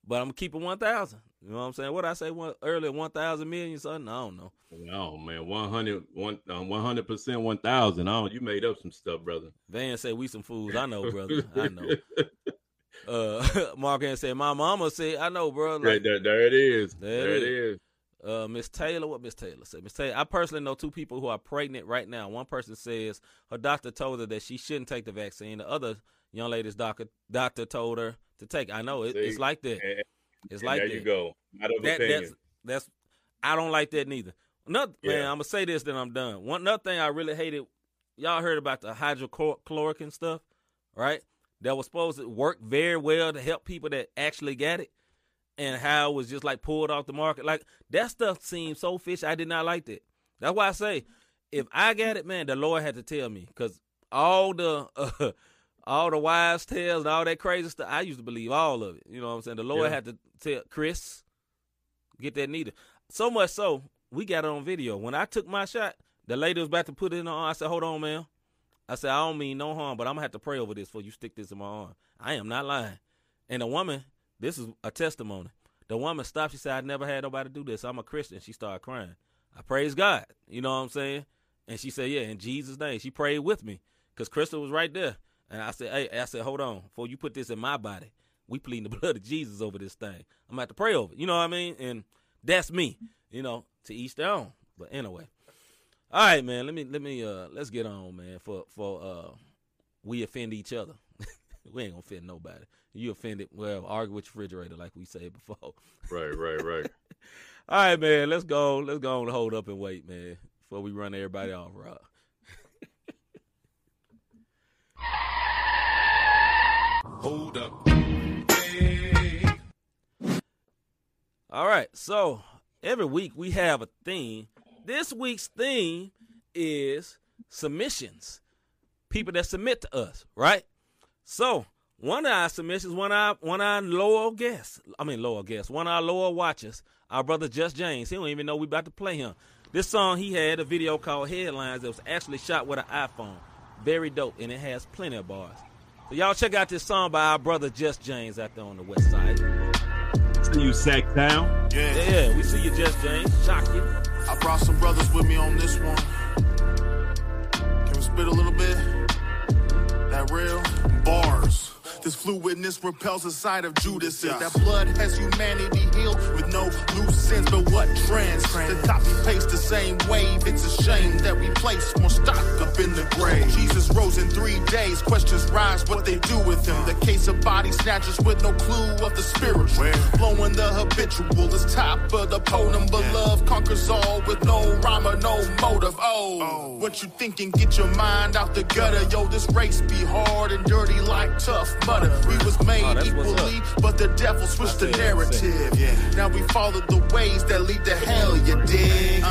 going to keep it 1,000. You know what I'm saying? What I say earlier, 1,000 million, something? I don't know. No, man, 100%, 1,000. You made up some stuff, brother. Van said we some fools. I know, brother. I know. Mark said, my mama said, I know, bro. Like, there it is. There it is. Miss Taylor, what Miss Taylor said? Miss Taylor, I personally know two people who are pregnant right now. One person says her doctor told her that she shouldn't take the vaccine. The other young lady's doctor told her to take. I know it's like that. It's like there that. You go. That's I don't like that neither. Man, I'm gonna say this, then I'm done. Another thing I really hated. Y'all heard about the hydrochloric and stuff, right? That was supposed to work very well to help people that actually got it. And how it was just like pulled off the market. Like that stuff seemed so fishy. I did not like that. That's why I say, if I got it, man, the Lord had to tell me, because all the wives' tales and all that crazy stuff, I used to believe all of it. You know what I'm saying? The Lord had to tell Chris, get that needle. So much so, we got it on video. When I took my shot, the lady was about to put it in her arm. I said, "Hold on, ma'am." I said, "I don't mean no harm, but I'm gonna have to pray over this before you stick this in my arm." I am not lying. And the woman. This is a testimony. The woman stopped. She said, "I never had nobody do this. I'm a Christian." She started crying. I praise God. You know what I'm saying? And she said, "Yeah, in Jesus' name." She prayed with me because Crystal was right there. And I said, "Hey," I said, "hold on. Before you put this in my body, we plead the blood of Jesus over this thing. I'm about to pray over it." You know what I mean? And that's me. You know, to each their own. But anyway, all right, man. Let's get on, man. For we offend each other. We ain't gonna offend nobody. You offended, well, argue with your refrigerator like we said before. Right. All right, man, let's go. Let's go on and hold up and wait, man, before we run everybody off, Rob. Hold up. Hey. All right, so every week we have a theme. This week's theme is submissions. People that submit to us, right? So, one of our submissions, one of our loyal watchers, our brother Just James. He don't even know we about to play him. This song, he had a video called Headlines that was actually shot with an iPhone. Very dope, and it has plenty of bars. So, y'all check out this song by our brother Just James out there on the west side. See you, Sac Town. Yeah, we see you, Just James. Shock you. I brought some brothers with me on this one. Can we spit a little bit? That real bars. This fluidness repels the sight of Judas. Yes. That blood has humanity healed with no loose sins. But what trends? The copy paste the same wave. It's a shame that we place more stock up in the grave. Jesus rose in 3 days. Questions rise what they do with him. The case of body snatchers with no clue of the spiritual. Blowing the habitual is top of the podium. But love conquers all with no rhyme or no motive. Oh, what you thinking? Get your mind out the gutter. Yo, this race be hard and dirty like tough butter. We was made equally, but the devil switched the narrative. Now we follow the ways that lead to hell, you dig?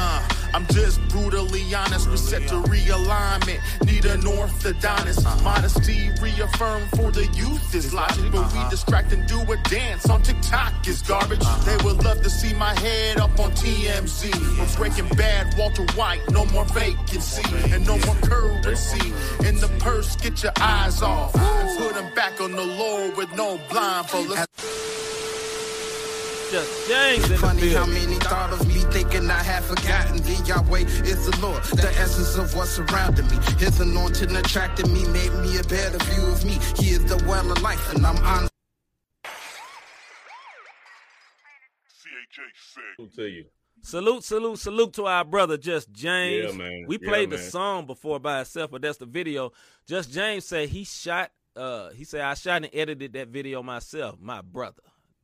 I'm just brutally honest. We set to realignment. Need an orthodontist. Modesty reaffirmed for the youth is logic. But we distract and do a dance on TikTok is garbage. They would love to see my head up on TMZ. We're Breaking Bad, Walter White. No more vacancy and no more currency. In the purse, get your eyes off. Put them back on the Lord with no blindfold. Just James in funny the how many thought of me thinking I had forgotten thee. Yahweh is the Lord, the essence of what's surrounding me. His anointing attracted me, made me a better view of me. He is the well of life, and I'm honest. Salute to you. Salute to our brother Just James. Yeah, man. We played the song before by itself, but that's the video. Just James said he shot. He said I shot and edited that video myself, my brother.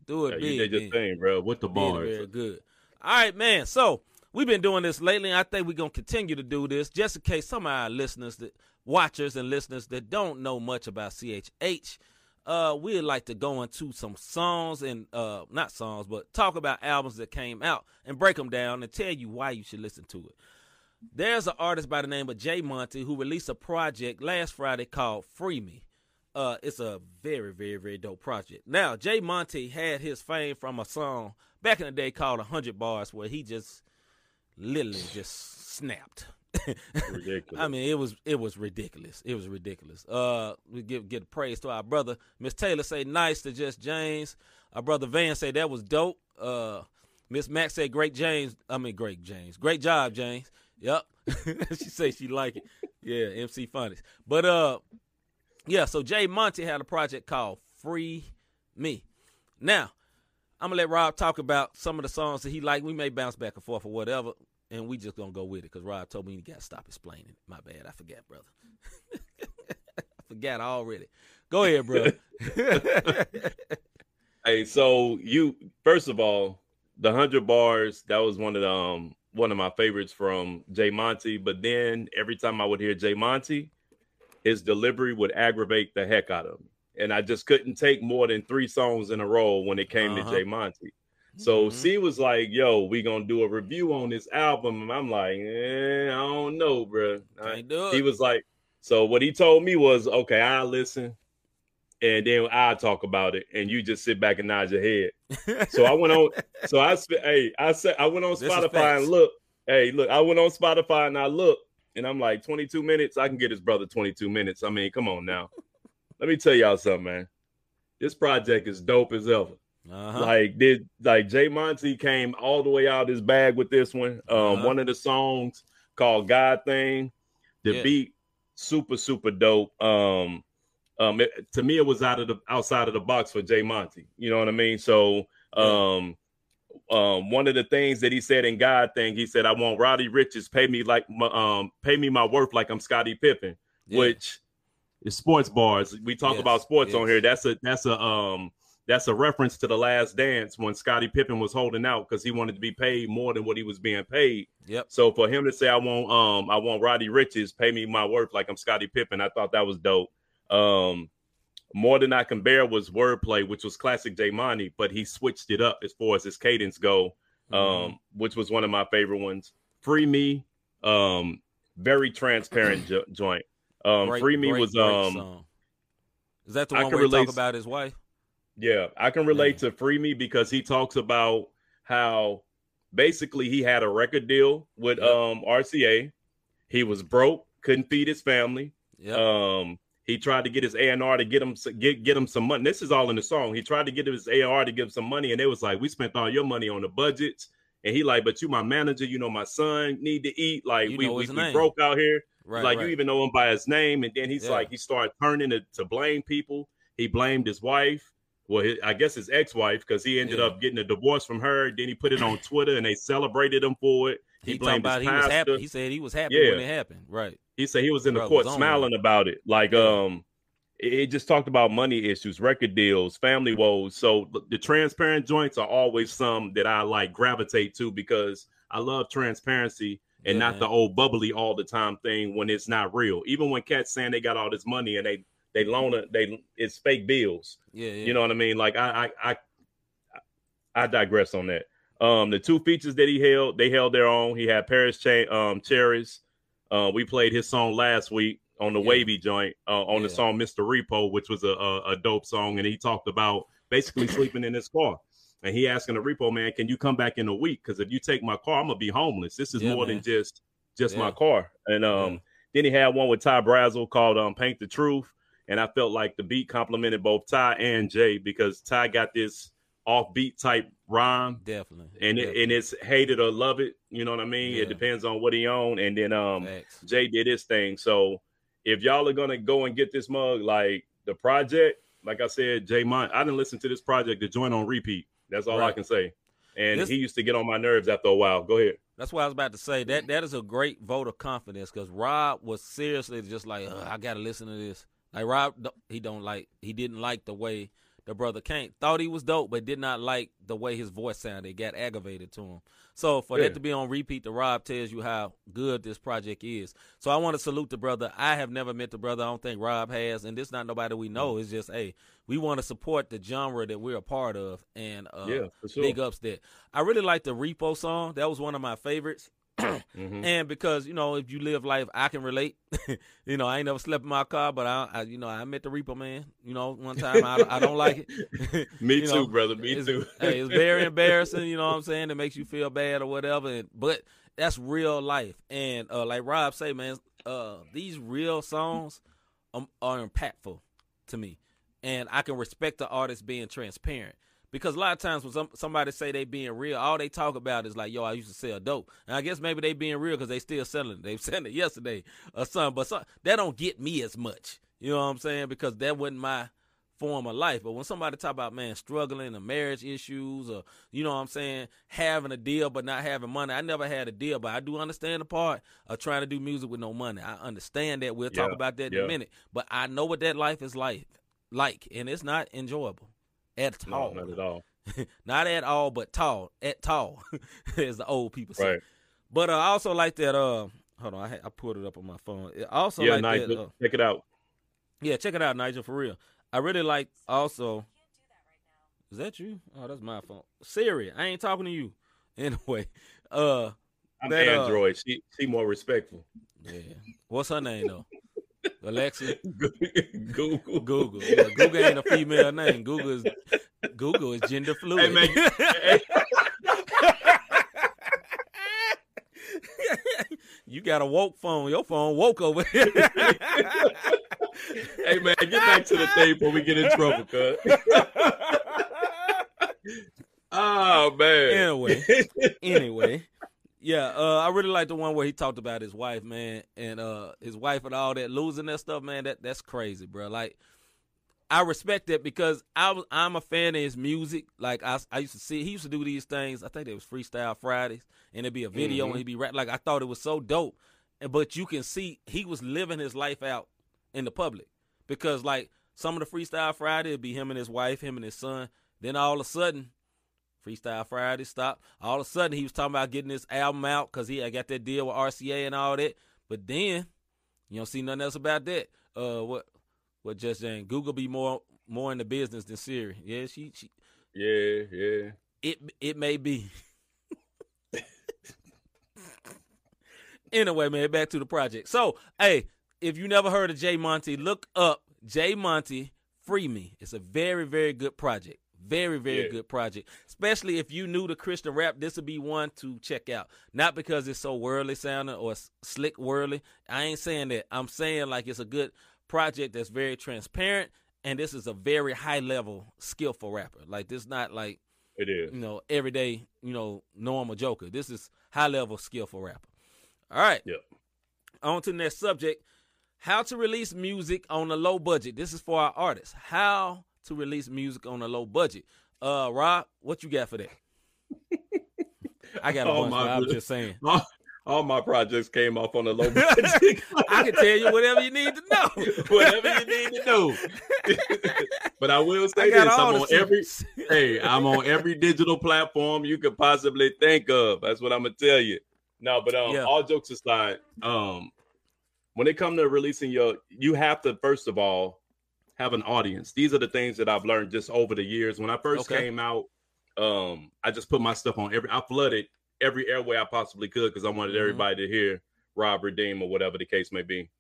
Do it big, you did your thing, bro. With the bars. Very good. All right, man. So we've been doing this lately, and I think we're gonna continue to do this, just in case some of our listeners, watchers and listeners that don't know much about CHH. We'd like to go into some songs and not songs, but talk about albums that came out and break them down and tell you why you should listen to it. There's an artist by the name of Jay Monty who released a project last Friday called Free Me. It's a very, very, very dope project. Now, Jay Monty had his fame from a song back in the day called 100 Bars, where he just literally just snapped. Ridiculous. I mean, it was ridiculous. It was ridiculous. We give praise to our brother. Miss Taylor say nice to Just James. Our brother Van say that was dope. Miss Max said great James. Great job, James. Yep. She say she like it. Yeah, MC Funnies. But yeah, so Jay Monty had a project called Free Me. Now, I'm going to let Rob talk about some of the songs that he liked. We may bounce back and forth or whatever, and we just going to go with it because Rob told me he got to stop explaining it. My bad. I forgot, brother. I forgot already. Go ahead, brother. Hey, so you, first of all, the 100 bars, that was one of my favorites from Jay Monty. But then every time I would hear Jay Monty, his delivery would aggravate the heck out of me. And I just couldn't take more than 3 songs in a row when it came to Jay Monty. So C was like, yo, we going to do a review on this album. And I'm like, I don't know, bro. He was like, so what he told me was, okay, I'll listen. And then I'll talk about it. And you just sit back and nod your head. So I went on. So I went on Spotify and looked. Hey, look, I went on Spotify and I looked. And I'm like, 22 minutes. I can get his brother 22 minutes. I mean, come on now. Let me tell y'all something, man. This project is dope as ever. Like Jay Monty came all the way out of his bag with this one. One of the songs called God Thing. The beat, super, super dope. To me, it was outside of the box for Jay Monty. You know what I mean? So one of the things that he said in God Thing, he said, I want Roddy Riches, pay me my worth like I'm Scottie Pippen, which it's sports bars. We talk about sports on here. That's a reference to The Last Dance when Scottie Pippen was holding out because he wanted to be paid more than what he was being paid. Yep. So for him to say, I want Roddy Riches, pay me my worth like I'm Scottie Pippen, I thought that was dope. More Than I Can Bear was wordplay, which was classic Jay Monty, but he switched it up as far as his cadence go, which was one of my favorite ones. Free Me, very transparent joint. Free Me was is that the one where he talk about his wife? Yeah, I can relate to Free Me because he talks about how basically he had a record deal with RCA. He was broke, couldn't feed his family. He tried to get his A&R to get him some money. This is all in the song. He tried to get his A&R to give him some money, and they was like, "We spent all your money on the budgets." And he like, "But you my manager, you know my son need to eat. Like you we broke out here." Right, like you even know him by his name. And then he's like, he started turning to blame people. He blamed his wife. Well, I guess his ex-wife, because he ended up getting a divorce from her. Then he put it on Twitter and they celebrated him for it. He blamed his pastor. Was happy. He said he was happy when it happened. Right. He said he was in the court smiling about it. Like, it just talked about money issues, record deals, family woes. So the transparent joints are always some that I like gravitate to because I love transparency. And not the old bubbly all the time thing when it's not real. Even when cats saying they got all this money and they loan it, it's fake bills. You know what I mean? Like I digress on that. The 2 features that they held their own. He had Paris Cherries. We played his song last week on the Wavy joint on the song Mr. Repo, which was a dope song, and he talked about basically sleeping in his car. And he asking the repo man, can you come back in a week? Because if you take my car, I'm going to be homeless. This is more than just my car. And then he had one with Ty Brazzle called Paint the Truth. And I felt like the beat complimented both Ty and Jay because Ty got this offbeat type rhyme. Definitely. And it's hate it or love it. You know what I mean? Yeah. It depends on what he owned. And then Jay did his thing. So if y'all are going to go and get this mug, like the project, like I said, Jay Monty, I didn't listen to this project to join on repeat. That's all I can say. And he used to get on my nerves after a while. Go ahead. That's what I was about to say. That is a great vote of confidence because Rob was seriously just like, I got to listen to this. Like Rob, he didn't like the way the brother came. Thought he was dope, but did not like the way his voice sounded. It got aggravated to him. So for that to be on repeat, the Rob tells you how good this project is. So I want to salute the brother. I have never met the brother. I don't think Rob has, and this not nobody we know. It's just, hey, we want to support the genre that we're a part of, and for sure. Big ups there. I really like the Repo song. That was one of my favorites. And because, you know, if you live life, I can relate. You know, I ain't never slept in my car, but I met the Repo man, you know, one time. I don't like it. Me too, brother. Me too. It's very embarrassing. You know what I'm saying? It makes you feel bad or whatever. But that's real life. And like Rob say, man, these real songs are impactful to me. And I can respect the artist being transparent. Because a lot of times when somebody say they being real, all they talk about is like, yo, I used to sell dope. And I guess maybe they being real because they still selling it. They selling it yesterday or something. But that don't get me as much. You know what I'm saying? Because that wasn't my form of life. But when somebody talk about, man, struggling or marriage issues or, you know what I'm saying, having a deal but not having money. I never had a deal, but I do understand the part of trying to do music with no money. I understand that. We'll talk about that in a minute. But I know what that life is like, and it's not enjoyable. At all. No, not at all. Not at all, but tall. At all, as the old people say. Right. But I also like that. Hold on, I pulled it up on my phone. It also like Nigel, that. Check it out. Yeah, check it out, Nigel, for real. I really like also. Is that you? Oh, that's my phone. Siri, I ain't talking to you. Anyway. I'm that, Android. She more respectful. Yeah. What's her name, though? Alexa, Google. Yeah, Google ain't a female name. Google is gender fluid. Hey, man. You got a woke phone. Your phone woke over here. Hey man, get back to the thing before we get in trouble, cuz. Oh man. Anyway. Yeah, I really like the one where he talked about his wife, man, and his wife and all that, losing that stuff, man. That's crazy, bro. Like, I respect that because I'm a fan of his music. Like, I used to see, he used to do these things. I think it was Freestyle Fridays, and it'd be a video, and he'd be rapping. Like, I thought it was so dope. But you can see he was living his life out in the public because, like, some of the Freestyle Friday, it'd be him and his wife, him and his son. Then all of a sudden, Freestyle Friday stopped. All of a sudden, he was talking about getting this album out because he had got that deal with RCA and all that. But then, you don't see nothing else about that. What just saying? Google be more in the business than Siri. Yeah, she. Yeah, yeah. It may be. Anyway, man, back to the project. So, hey, if you never heard of Jay Monty, look up Jay Monty, Free Me. It's a very, very good project. Very, very good project. Especially if you new to Christian rap, this would be one to check out. Not because it's so worldly sounding or slick worldly. I ain't saying that. I'm saying like it's a good project that's very transparent, and this is a very high level, skillful rapper. Like this, not like it is. You know, everyday. You know, normal joker. This is high level, skillful rapper. All right. Yep. On to the next subject: how to release music on a low budget. This is for our artists. How to release music on a low budget. Rob, what you got for that? I got a bunch, but I'm just saying. All my projects came off on a low budget. I can tell you whatever you need to know. Whatever you need to know. But I will say this. I'm on every digital platform you could possibly think of. That's what I'm going to tell you. No, but all jokes aside, when it comes to releasing you have to, first of all, have an audience. These are the things that I've learned just over the years. When I first came out, I just put my stuff on I flooded every airway I possibly could because I wanted everybody to hear Rob Redeem or whatever the case may be.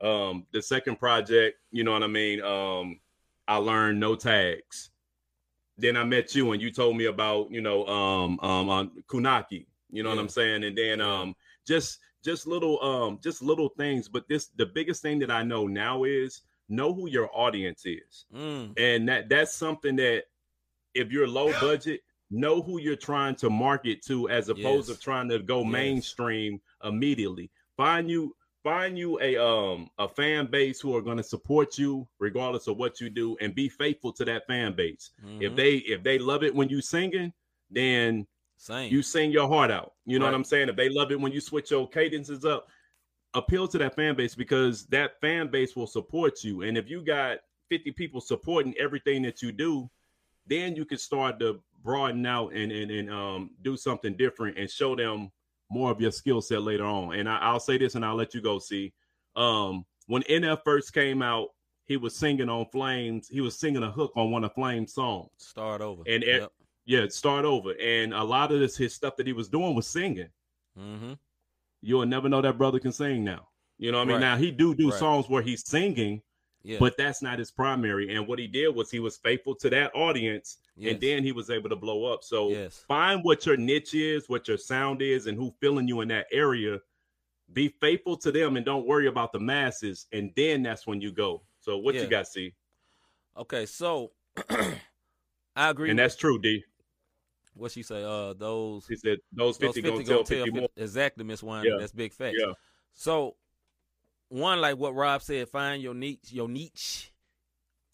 The second project, you know what I mean? I learned no tags. Then I met you and you told me about, you know, Kunaki, you know what I'm saying? And then just little things. But the biggest thing that I know now is know who your audience is. And that's something that if you're low budget, know who you're trying to market to as opposed to trying to go mainstream immediately. Find you a fan base who are going to support you regardless of what you do and be faithful to that fan base. If they love it when you singing, then you sing your heart out. You know what I'm saying? If they love it when you switch your cadences up, appeal to that fan base because that fan base will support you. And if you got 50 people supporting everything that you do, then you can start to broaden out and do something different and show them more of your skill set later on. And I'll say this and I'll let you go, see. When NF first came out, he was singing on Flames. He was singing a hook on one of Flame's songs. Start Over. And Start Over. And a lot of his stuff that he was doing was singing. Mm-hmm. You'll never know that brother can sing now. You know what I mean? Now, he do songs where he's singing, Yeah. But that's not his primary. And what he did was he was faithful to that audience, yes. and then he was able to blow up. So yes. find what your niche is, what your sound is, and who's feeling you in that area. Be faithful to them and don't worry about the masses. And then that's when you go. So what yeah. you got, C? Okay, so I agree. And that's true, D. What she say? He said those 50 going to tell 50 more. Exactly, Miss Wine. Yeah. That's big facts. Yeah. So one, like what Rob said, find your niche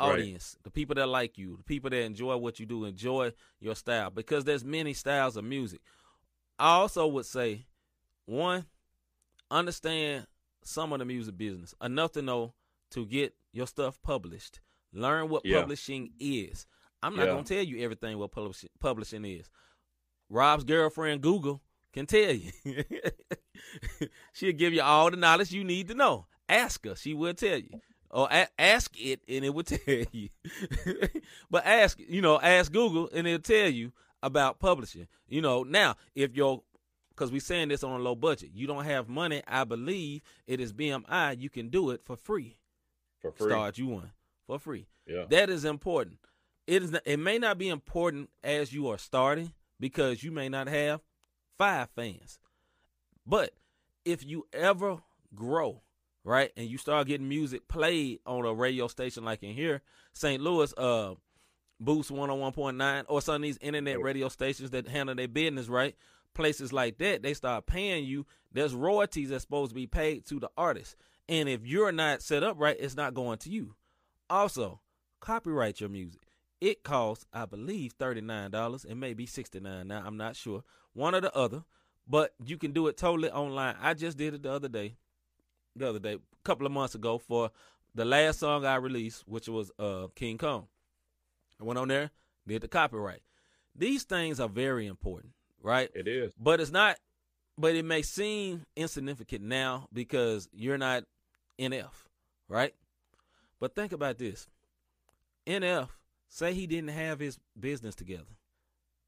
audience, right. The people that like you, the people that enjoy what you do, enjoy your style, because there's many styles of music. I also would say, one, understand some of the music business, enough to know to get your stuff published. Learn what yeah. publishing is. I'm not yeah. going to tell you everything what publishing is. Rob's girlfriend, Google, can tell you. She'll give you all the knowledge you need to know. Ask her. She will tell you. Or ask it, and it will tell you. But ask Google, and it'll tell you about publishing. You know, now, because we're saying this on a low budget. You don't have money. I believe it is BMI. You can do it for free. For free. Start you one. For free. Yeah. That is important. It may not be important as you are starting because you may not have 5 fans. But if you ever grow, right, and you start getting music played on a radio station like in here, St. Louis, Boost 101.9, or some of these internet radio stations that handle their business, right, places like that, they start paying you. There's royalties that's supposed to be paid to the artist. And if you're not set up right, it's not going to you. Also, copyright your music. It costs, I believe, $39. It may be $69 now. I'm not sure. One or the other. But you can do it totally online. I just did it the other day, a couple of months ago, for the last song I released, which was King Kong. I went on there, did the copyright. These things are very important, right? It is. But it's not. But it may seem insignificant now because you're not NF, right? But think about this. NF. Say he didn't have his business together,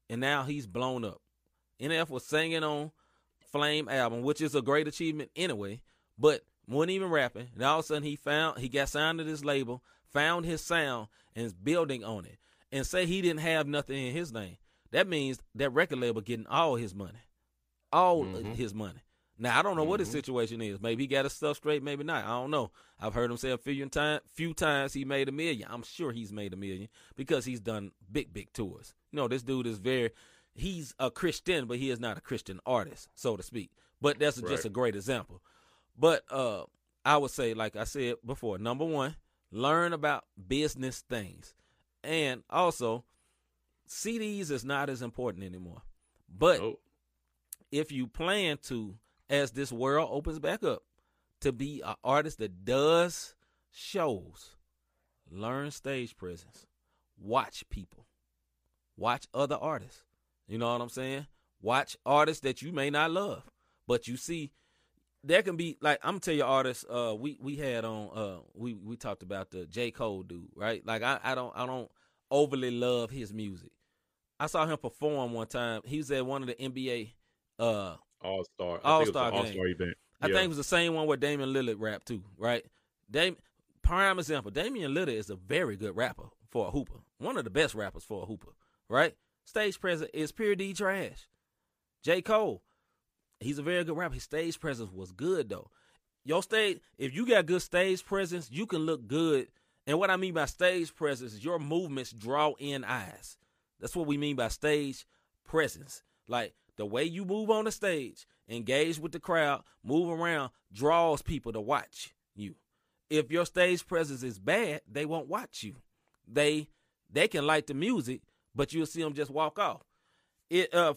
and now he's blown up. NF was singing on Flame album, which is a great achievement anyway, but wasn't even rapping. And all of a sudden he got signed to this label, found his sound, and is building on it. And say he didn't have nothing in his name. That means that record label getting all his money. All mm-hmm. his money. Now, I don't know mm-hmm. what his situation is. Maybe he got his stuff straight, maybe not. I don't know. I've heard him say a few times he made $1 million. I'm sure he's made $1 million because he's done big, big tours. You know, this dude is he's a Christian, but he is not a Christian artist, so to speak. But that's right. Just a great example. But I would say, like I said before, number one, learn about business things. And also, CDs is not as important anymore. But if you plan to, as this world opens back up, to be an artist that does shows, learn stage presence, watch people, watch other artists. You know what I'm saying? Watch artists that you may not love, but you see, there can be, like, I'm going to tell you artists, we had on, we talked about the J. Cole dude, right? Like, I don't overly love his music. I saw him perform one time. He was at one of the NBA All-Star event. I think it was the same one where Damian Lillard rapped too, right? Prime example, Damian Lillard is a very good rapper for a hooper. One of the best rappers for a hooper, right? Stage presence is pure D trash. J. Cole, he's a very good rapper. His stage presence was good though. Your stage, if you got good stage presence, you can look good. And what I mean by stage presence is your movements draw in eyes. That's what we mean by stage presence. Like, the way you move on the stage, engage with the crowd, move around, draws people to watch you. If your stage presence is bad, they won't watch you. They can like the music, but you'll see them just walk off.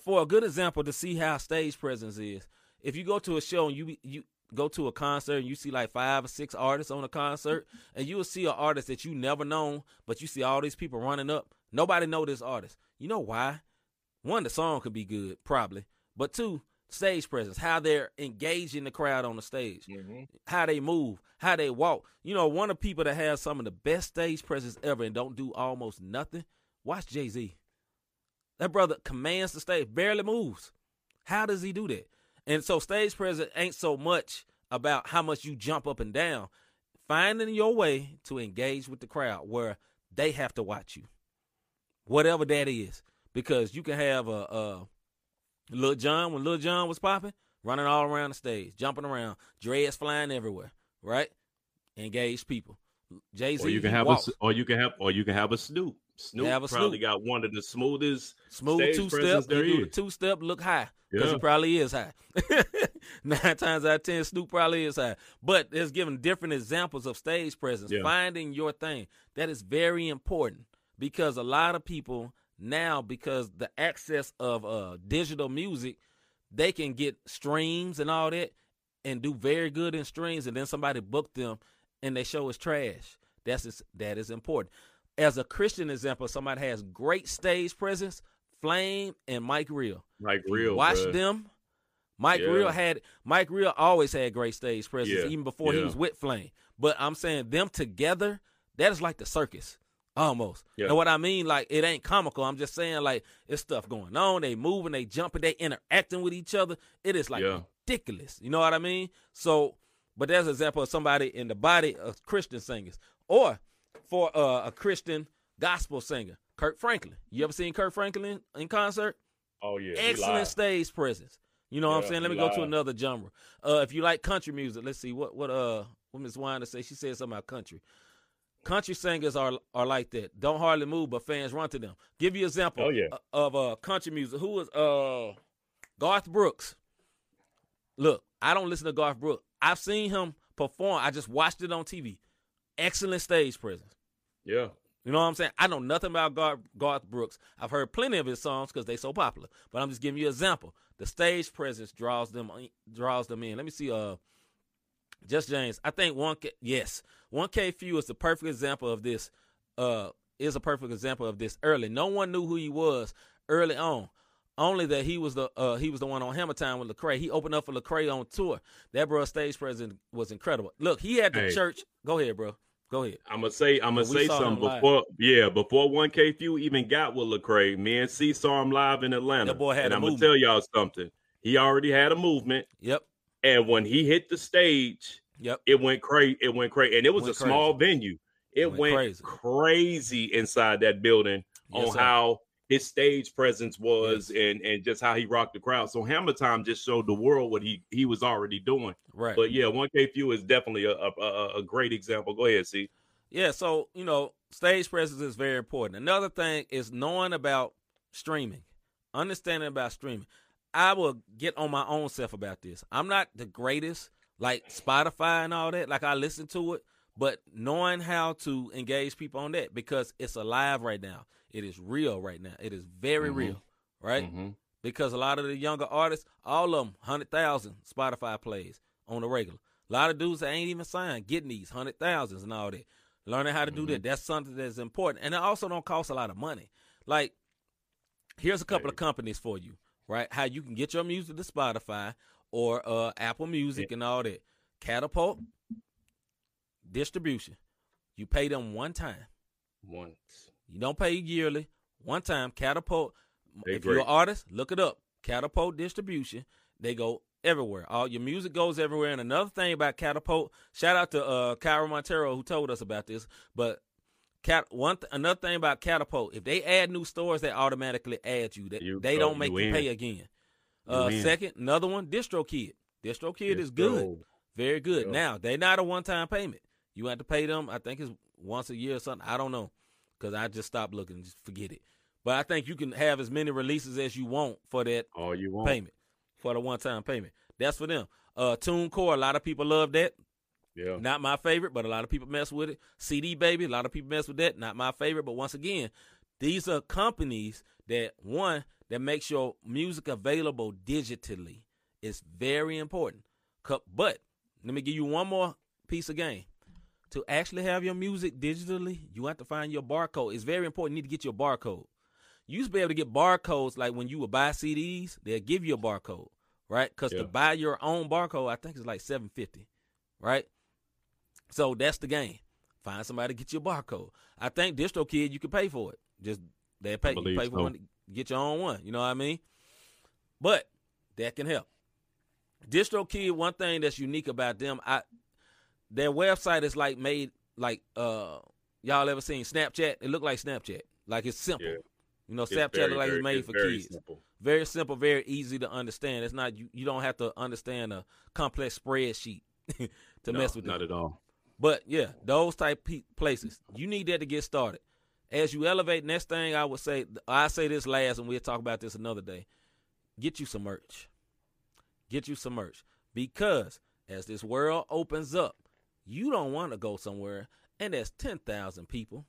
For a good example to see how stage presence is, if you go to a show and you go to a concert and you see like 5 or 6 artists on a concert, and you'll see an artist that you never known, but you see all these people running up. Nobody know this artist. You know why? One, the song could be good, probably. But two, stage presence, how they're engaging the crowd on the stage, mm-hmm. how they move, how they walk. You know, one of the people that has some of the best stage presence ever and don't do almost nothing, watch Jay-Z. That brother commands the stage, barely moves. How does he do that? And so stage presence ain't so much about how much you jump up and down. finding your way to engage with the crowd where they have to watch you, whatever that is, because you can have a Lil Jon, when Lil Jon was popping, running all around the stage, jumping around, dreads flying everywhere, right? Engage people. Jay-Z, or you can have a Snoop. Snoop probably got one of the smooth two-step. The two-step look high because he probably is high. 9 times out of 10, Snoop probably is high. But it's giving different examples of stage presence, finding your thing. That is very important because a lot of people now, because the access of digital music, they can get streams and all that and do very good in streams, and then somebody booked them and their show is trash. That is important. As a Christian example, somebody has great stage presence, Flame and Mike Real. Watch them. Mike Real always had great stage presence, even before he was with Flame. But I'm saying them together, that is like the circus almost. Yeah. And what I mean, like, it ain't comical. I'm just saying, like, it's stuff going on. They moving, they jumping, they interacting with each other. It is like ridiculous. You know what I mean? So, but that's an example of somebody in the body of Christian singers. Or for a Christian gospel singer, Kirk Franklin. You ever seen Kirk Franklin in concert? Oh, yeah. Excellent stage presence. You know what I'm saying? Let me go to another genre. If you like country music, let's see what Ms. Winder said. She said something about country. Country singers are like that. Don't hardly move, but fans run to them. Give you an example of country music. Who is Garth Brooks? Look, I don't listen to Garth Brooks. I've seen him perform. I just watched it on TV. Excellent stage presence. Yeah. You know what I'm saying? I know nothing about Garth Brooks. I've heard plenty of his songs because they're so popular. But I'm just giving you an example. The stage presence draws them in. Let me see. Just James. I think 1KFew is the perfect example of this. Is a perfect example of this early. No one knew who he was early on. Only that he was the one on Hammer Time with Lecrae. He opened up for Lecrae on tour. That bro's stage presence was incredible. Look, he had the church. Go ahead, bro. Go ahead. I'm gonna say something before 1KFew even got with Lecrae. Me and C saw him live in Atlanta. That boy had a movement. I'm gonna tell y'all something. He already had a movement. Yep. And when he hit the stage, it went crazy. And it was a small venue. It went crazy inside that building on how his stage presence was and just how he rocked the crowd. So Hammer Time just showed the world what he was already doing. Right. But, 1KFew is definitely a great example. Go ahead, C. Yeah, so, stage presence is very important. Another thing is knowing about streaming, understanding about streaming. I will get on my own self about this. I'm not the greatest, like Spotify and all that. Like, I listen to it. But knowing how to engage people on that, because it's alive right now. It is real right now. It is very real, right? Mm-hmm. Because a lot of the younger artists, all of them, 100,000 Spotify plays on the regular. A lot of dudes that ain't even signed getting these 100,000s and all that. Learning how to do that, that's something that's important. And it also don't cost a lot of money. Like, here's a couple of companies for you, right? How you can get your music to Spotify or Apple Music and all that. Catapult. Distribution. You pay them one time. Once. You don't pay yearly. One time. Catapult. If you're an artist, look it up. Catapult Distribution. They go everywhere. All your music goes everywhere. And another thing about Catapult, shout out to Kyra Montero who told us about this. But another thing about Catapult, if they add new stores, they automatically add you. They don't make you pay again. Second, another one, DistroKid. DistroKid is good. Very good. Yo. Now, they're not a one-time payment. You have to pay them, I think it's once a year or something. I don't know because I just stopped looking. Just forget it. But I think you can have as many releases as you want for that payment, for the one-time payment. That's for them. TuneCore, a lot of people love that. Yeah. Not my favorite, but a lot of people mess with it. CD Baby, a lot of people mess with that. Not my favorite, but once again, these are companies that, one, that makes your music available digitally. It's very important. But let me give you one more piece of game. To actually have your music digitally, you have to find your barcode. It's very important. You need to get your barcode. You used to be able to get barcodes like when you would buy CDs, they'll give you a barcode, right? Because to buy your own barcode, I think it's like $7.50, right? So that's the game. Find somebody to get your barcode. I think DistroKid, you can pay for it. Just they'll pay. You pay for one to get your own one. You know what I mean? But that can help. DistroKid, one thing that's unique about them, Their website is like made like y'all ever seen Snapchat? It looked like Snapchat. Like it's simple. Yeah. You know, it's Snapchat look like it's made for kids. Very simple, very easy to understand. It's not you don't have to understand a complex spreadsheet to mess with them. Not at all. But yeah, those type places. You need that to get started. As you elevate, next thing I would say, I say this last and we'll talk about this another day. Get you some merch. Get you some merch. Because as this world opens up, you don't want to go somewhere and there's 10,000 people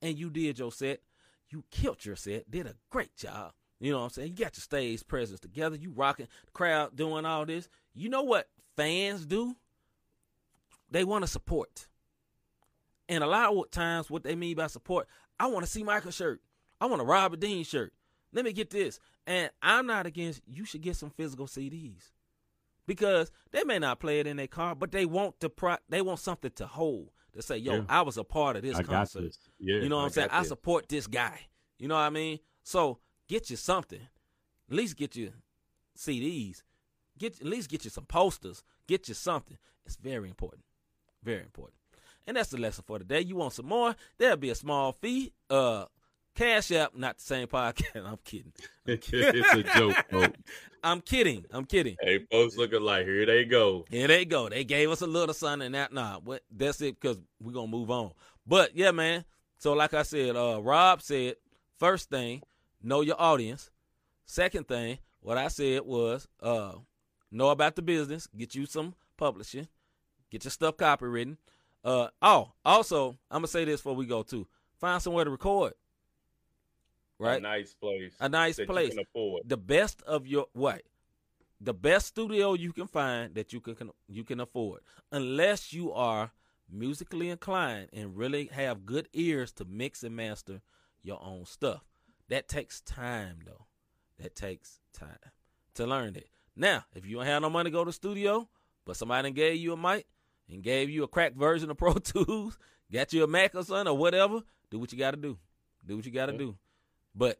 and you did your set. You killed your set, did a great job. You know what I'm saying? You got your stage presence together. You rocking, the crowd doing all this. You know what fans do? They want to support. And a lot of times what they mean by support, I want to see Michael's shirt. I want a Robert Dean shirt. Let me get this. And I'm not against, you should get some physical CDs. Because they may not play it in their car, but they want the they want something to hold. To say, yo, yeah. I was a part of this concert. This. Yeah, you know what I'm saying? I support this guy. You know what I mean? So get you something. At least get you CDs. At least get you some posters. Get you something. It's very important. Very important. And that's the lesson for today. You want some more? There'll be a small fee. Cash App, not the same podcast. I'm kidding. It's a joke, folks. I'm kidding. Hey, folks, looking like here they go. They gave us a little something. But that's it because we're gonna move on. But yeah, man. So like I said, Rob said first thing, know your audience. Second thing, what I said was know about the business. Get you some publishing. Get your stuff copywritten. Also, I'm gonna say this before we go too. Find somewhere to record. Right? A nice place. The best of your what? The best studio you can find that you can afford, unless you are musically inclined and really have good ears to mix and master your own stuff. That takes time, though. That takes time to learn it. Now, if you don't have no money to go to the studio, but somebody gave you a mic and gave you a cracked version of Pro Tools, got you a Mac or something or whatever, do what you got to do. Do what you got to do. But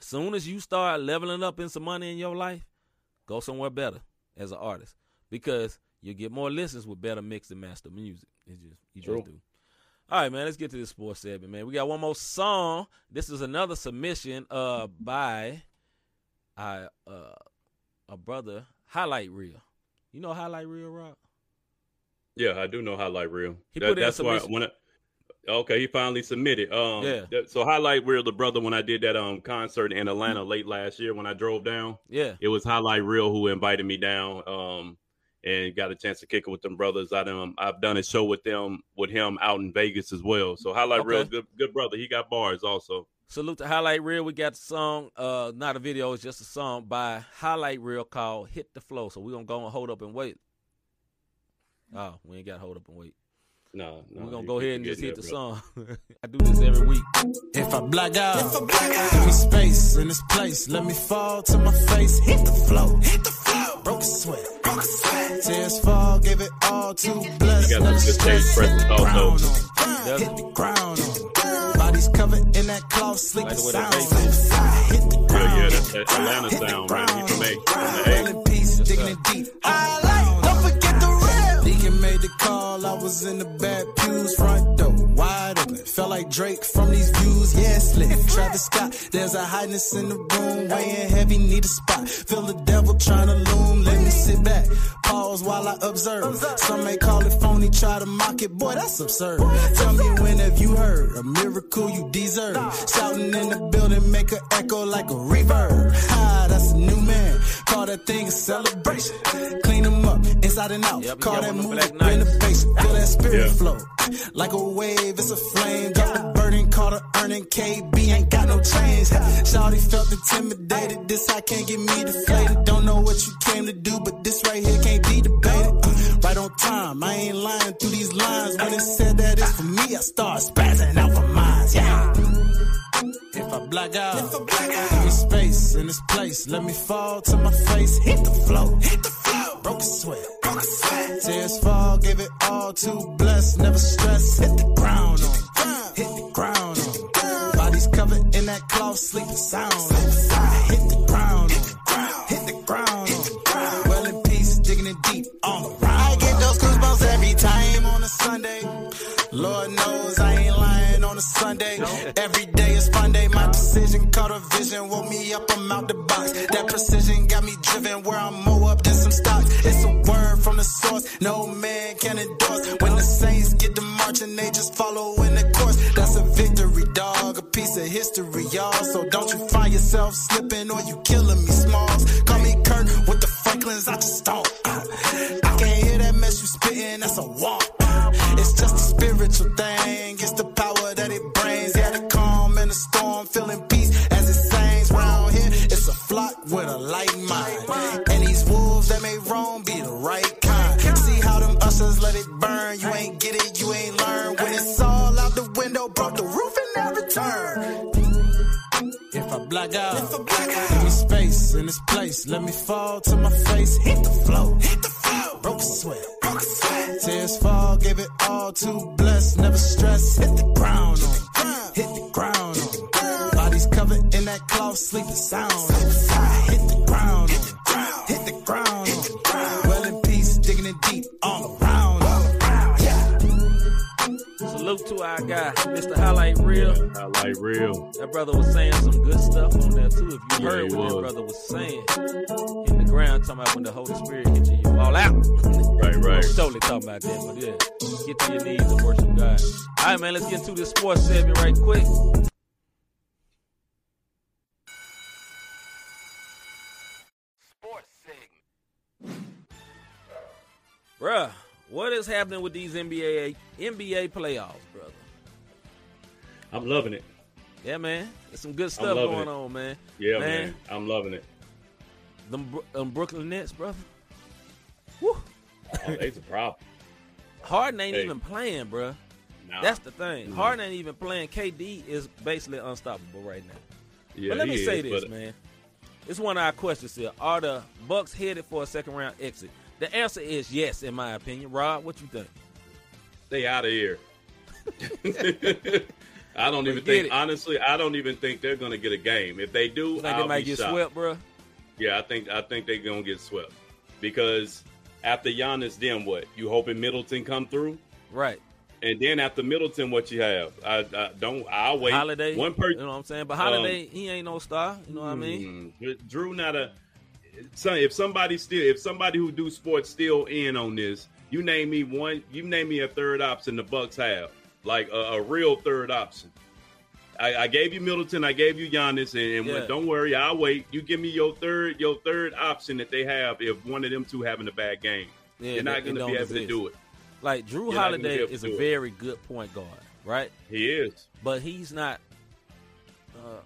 as soon as you start leveling up in some money in your life, go somewhere better as an artist because you get more listens with better mix and master music. You just do. All right, man, let's get to this sports segment, man. We got one more song. This is another submission by a brother, Highlight Reel. You know Highlight Reel, Rob? Yeah, I do know Highlight Reel. Okay, he finally submitted. So Highlight Reel, the brother, when I did that concert in Atlanta late last year when I drove down, it was Highlight Reel who invited me down and got a chance to kick it with them brothers. I've done a show with him out in Vegas as well. So Highlight Reel, good brother. He got bars also. Salute to Highlight Reel. We got the song, not a video, it's just a song by Highlight Reel called Hit the Flow. So we're going to go and hold up and wait. Oh, we ain't got to hold up and wait. No, we're going to go ahead and just hit the song. I do this every week. If I black out, give me space in this place. Let me fall to my face. Hit the flow. Broke a sweat. Tears fall, give it all to bless. You got to just present also. Hit the ground on. Bodies covered in that cloth, sleep like sound. Hit the ground. Yeah, that's Atlanta sound, man. He can make it in the peace, digging deep. The call, I was in the back pews, front door wide open, felt like Drake from these views, yeah, slick, Travis Scott, there's a hotness in the room, weighing heavy, need a spot, feel the devil trying to loom, let me sit back, pause while I observe, some may call it phony, try to mock it, boy, that's absurd, tell me when have you heard, a miracle you deserve, shouting in the building, make an echo like a reverb, that's a new man, call that thing a celebration, clean them up, inside and out, call that movement. Renovation, feel that spirit flow. Like a wave, it's a flame. Got the burden, caught her earning. KB ain't got no change. Shawty felt intimidated. This I can't get me deflated. Don't know what you came to do, but this right here can't be debated. Right on time, I ain't lying through these lines. When it said that it's for me, I start spazzing out for mine. Yeah. If I black out, give me space in this place. Let me fall to my face. Hit the flow. Broke a sweat. Tears fall, give it all to bless. Never stress. Hit the ground on. Bodies covered in that cloth, sleep sound. Hit the ground on. Well in peace, digging it deep all around. I get those goosebumps every Every day is Monday, my decision caught a vision, woke me up, I'm out the box. That precision got me driven where I'm more up than some stocks. It's a word from the source, no man can endorse. When the Saints get to marching, they just follow in the course. That's a victory, dog, a piece of history, y'all. So don't you find yourself slipping or you killing me, Smalls. Call me Kirk with the Franklins, I just don't. I can't hear that mess you spitting, that's a walk. It's just a spiritual thing, it's the power that it brings. Yeah, the calm and the storm, feeling peace as it sings. Round here, it's a flock with a light mind. And these wolves that may roam be the right kind. See how them ushers let it burn, you ain't get it, you ain't learn. When it's all out the window, broke the roof and now return. If I black out, give me space in this place, let me fall to my face, hit the floor, hit the floor. Broke a sweat, tears fall, give it all, too blessed, never stress, hit the ground on, hit the ground on, bodies covered in that cloth, sleeping sound, hit the ground on, hit the ground on, well in peace, digging it deep, all around on. Salute to our guy, Mr. Highlight Real. Highlight Real. That brother was saying some good stuff on there too. If you heard what that brother was saying, in the ground, talking about when the Holy Spirit hit you, you all out. Right. I'm totally talking about that, but yeah, get to your knees and worship God. All right, man, let's get into this sports segment right quick. Sports segment. Bruh. What is happening with these NBA playoffs, brother? I'm loving it. Yeah, man. There's some good stuff going on, man. Yeah, man. I'm loving it. Them Brooklyn Nets, brother. Woo. Oh, that's a problem. Harden ain't even playing, bro. Nah. That's the thing. Mm-hmm. Harden ain't even playing. KD is basically unstoppable right now. Yeah, but let me say this, man. It's one of our questions here. Are the Bucks headed for a second-round exit? The answer is yes, in my opinion. Rob, what you think? They out of here. I don't even think. Honestly, I don't even think they're going to get a game. If they do, they might get swept, bro. Yeah, I think they're going to get swept because after Giannis, then what? You hoping Middleton come through, right? And then after Middleton, what you have? I'll wait. Holiday, one person. You know what I'm saying? But Holiday, he ain't no star. You know what I mean? Jrue not a. So if somebody who do sports still in on this, you name me a third option the Bucks have, like a real third option. I gave you Middleton, I gave you Giannis, and don't worry, I'll wait. You give me your third option that they have if one of them two having a bad game. Yeah, you're not going to be able to do it. Like Jrue Holiday is a very good point guard, right? He is, but he's not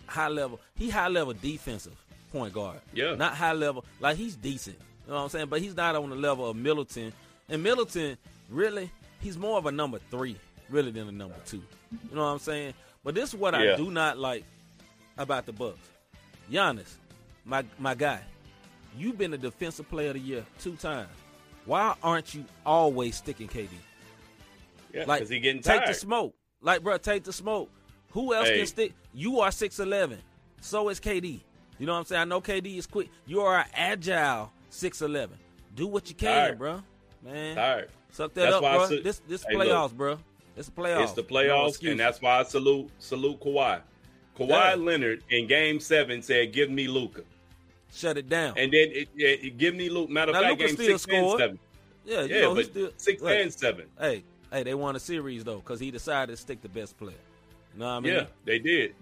high level. He high level defensive. Point guard, yeah, not high level. Like he's decent, you know what I'm saying, but he's not on the level of Middleton. And Middleton, really, he's more of a number three, really, than a number two. You know what I'm saying? But this is what I do not like about the Bucks. Giannis, my guy, you've been a defensive player of the year 2 times. Why aren't you always sticking KD? Yeah, like, cause he getting tired. Take the smoke, like bro, take the smoke. Who else can stick? You are 6'11", so is KD. You know what I'm saying? I know KD is quick. You are an agile 6'11". Do what you can, bro. Man. Suck that up, bro. This playoffs, bro. It's the playoffs. It's the playoffs, and that's why I salute Kawhi. Kawhi Leonard in Game 7 said, give me Luka. Shut it down. And then it give me Luka. Matter of fact, Game 6 and 7. Yeah, you know, he's still 6 and 7. Hey, they won a series, though, because he decided to stick the best player. You know what I mean? Yeah, they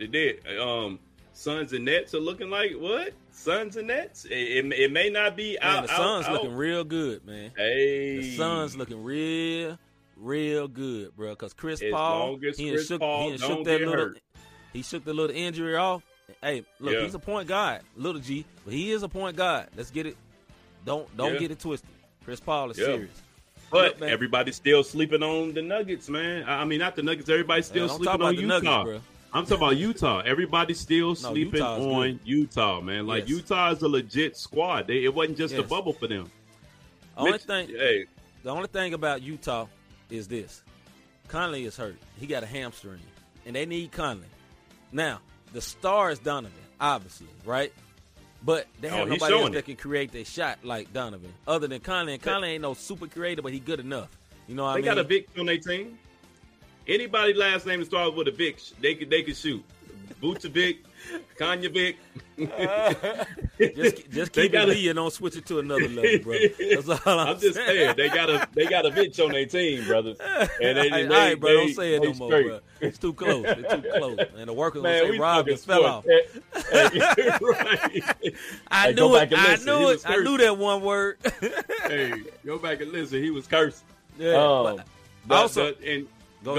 did. Suns and Nets are looking like what? Suns and Nets? It may not be out. Man, the Suns looking real good, man. Hey. The Suns looking real, real good, bro. Because Chris Paul shook the little injury off. Hey, look, he's a point guard, little G, but he is a point guard. Let's get it. Don't get it twisted. Chris Paul is serious. But everybody's still sleeping on the Nuggets, man. I mean, not the Nuggets. Everybody's still sleeping on Utah. Nuggets, bro. I'm talking about Utah. Everybody's still sleeping on Utah, man. Like, Utah is a legit squad. It wasn't just a bubble for them. The only thing about Utah is this. Conley is hurt. He got a hamstring. And they need Conley. Now, the star is Donovan, obviously, right? But they have nobody else that can create their shot like Donovan other than Conley. And Conley ain't no super creator, but he good enough. You know what I mean? They got a big on their team. Anybody last name that starts with a Vic, they could shoot. Vucevic, Konjevic. Just keep it Lee and don't switch it to another level, brother. That's all I'm just saying. They got a bitch on their team, brother. And all right, bro, don't say it no more, bro. It's too close. It's too close. And the workers will say Rob just fell off. Right. I knew it. I knew that one word. Hey, go back and listen. He was cursing. Yeah. Go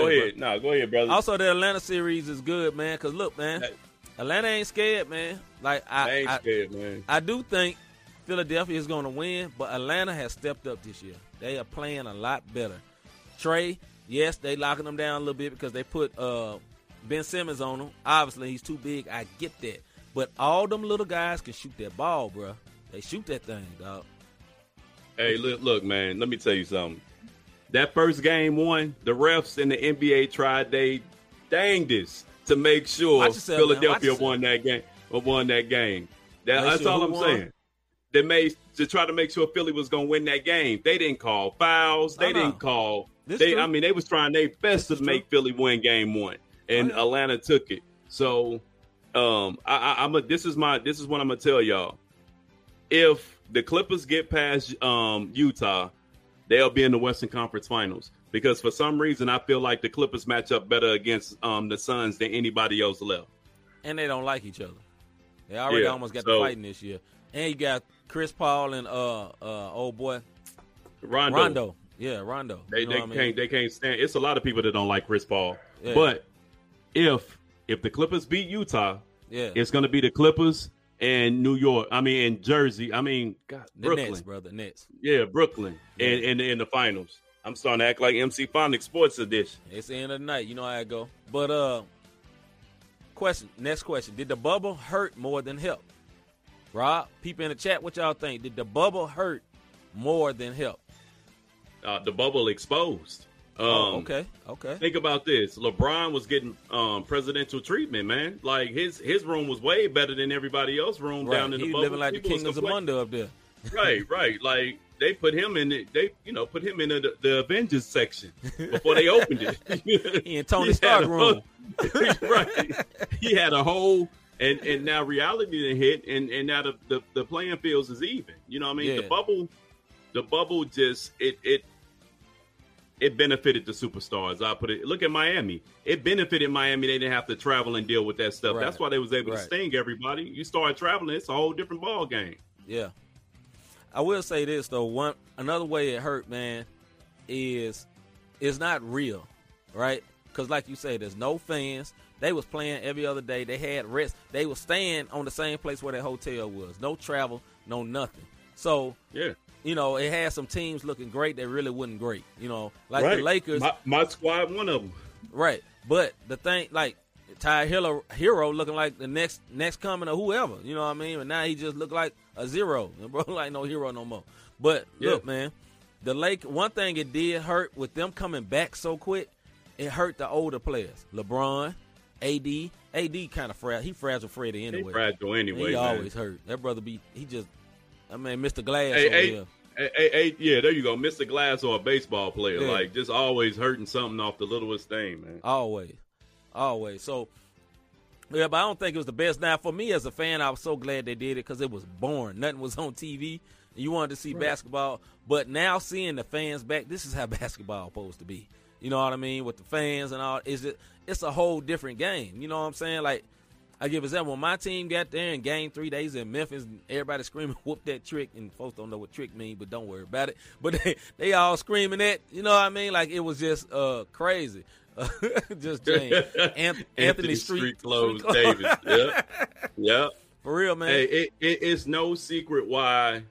ahead. No, go ahead, brother. Also, the Atlanta series is good, man, because look, man, Atlanta ain't scared, man. Like they ain't scared, man. I do think Philadelphia is going to win, but Atlanta has stepped up this year. They are playing a lot better. Trey, yes, they locking them down a little bit because they put Ben Simmons on him. Obviously, he's too big. I get that. But all them little guys can shoot that ball, bro. They shoot that thing, dog. Hey, look, man, let me tell you something. That first game won, the refs in the NBA tried they dangdest to make sure Philadelphia won that game. That's all I'm saying. They made to try to make sure Philly was going to win that game. They didn't call fouls. They didn't call. They was trying their best to make Philly win game one, and Atlanta took it. So, this is what I'm gonna tell y'all. If the Clippers get past Utah, they'll be in the Western Conference Finals because for some reason I feel like the Clippers match up better against the Suns than anybody else left. And they don't like each other. They already almost got to fighting this year. And you got Chris Paul and old boy Rondo. Yeah, Rondo. They can't stand. It's a lot of people that don't like Chris Paul. Yeah. But if the Clippers beat Utah, it's going to be the Clippers and New York, Brooklyn. Nets. Yeah, Brooklyn. And in the finals. I'm starting to act like MC Phonics Sports Edition. It's the end of the night. You know how I go. But, next question. Did the bubble hurt more than help? Rob, people in the chat, what y'all think? Did the bubble hurt more than help? The bubble exposed. Okay. Think about this. LeBron was getting presidential treatment, man. Like his room was way better than everybody else's room down in the bubble. He living like people the king of Zamunda up there. Right. Like they put him in it. They put him in the Avengers section before they opened it. He in Tony Stark room. Right. He had a whole and now reality didn't hit and now the playing fields is even. You know what I mean? Yeah. The bubble just it benefited the superstars. I put it. Look at Miami. It benefited Miami. They didn't have to travel and deal with that stuff. Right. That's why they was able to sting everybody. You start traveling, it's a whole different ball game. Yeah, I will say this though. Another way it hurt, man, is it's not real, right? Because like you say, there's no fans. They was playing every other day. They had rest. They was staying on the same place where their hotel was. No travel. No nothing. So yeah. You know, it had some teams looking great that really wasn't great. You know, like the Lakers. My squad, one of them. Right. But the thing, like, Ty Hero looking like the next coming or whoever. You know what I mean? And now he just looked like a zero. Bro, like no hero no more. But, look, man, the Lakers, one thing it did hurt with them coming back so quick, it hurt the older players. LeBron, AD. AD kind of fragile. He fragile Freddy anyway. He fragile anyway, He always hurt. That brother Mr. Glass over here. Yeah, there you go. Mr. Glass or a baseball player. Yeah. Like, just always hurting something off the littlest thing, man. Always. So, yeah, but I don't think it was the best. Now, for me as a fan, I was so glad they did it because it was boring. Nothing was on TV. You wanted to see basketball. But now seeing the fans back, this is how basketball is supposed to be. You know what I mean? With the fans and all. It's a whole different game. You know what I'm saying? Like, I give example, when my team got there in game 3 days in Memphis, everybody screaming, whoop that trick, and folks don't know what trick means, but don't worry about it. But they all screaming that, you know what I mean? Like, it was just crazy. Just James. Anthony Street Clothes Davis. Yep. For real, man. Hey, it's no secret why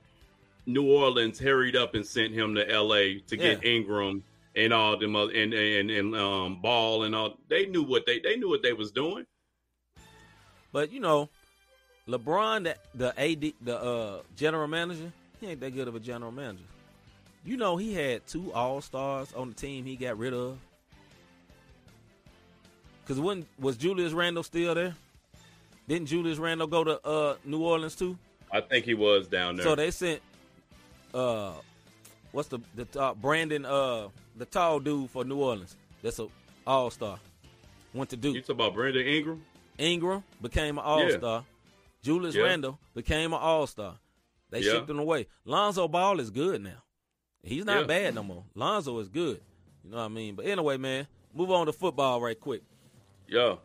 New Orleans hurried up and sent him to L.A. to get Ingram and all them other, and Ball and all. They knew what they was doing. But, you know, LeBron, the general manager, he ain't that good of a general manager. You know, he had two all-stars on the team he got rid of. Because was Julius Randle still there? Didn't Julius Randle go to New Orleans too? I think he was down there. So they sent, Brandon, the tall dude for New Orleans. That's a All-Star. Went to Duke. You talking about Brandon Ingram? Ingram became an All-Star. Yeah. Julius Randle became an All-Star. They shipped him away. Lonzo Ball is good now. He's not bad no more. Lonzo is good. You know what I mean? But anyway, man, move on to football right quick. Yeah.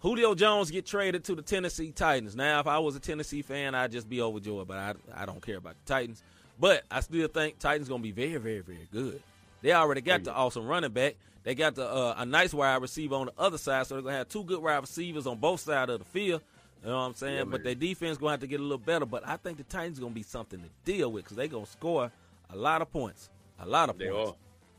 Julio Jones get traded to the Tennessee Titans. Now, if I was a Tennessee fan, I'd just be overjoyed, but I don't care about the Titans. But I still think Titans going to be very, very, very good. They already got the awesome running back. They got the a nice wide receiver on the other side, so they're going to have two good wide receivers on both sides of the field. You know what I'm saying? Yeah, but their defense going to have to get a little better. But I think the Titans going to be something to deal with because they're going to score a lot of points. They are.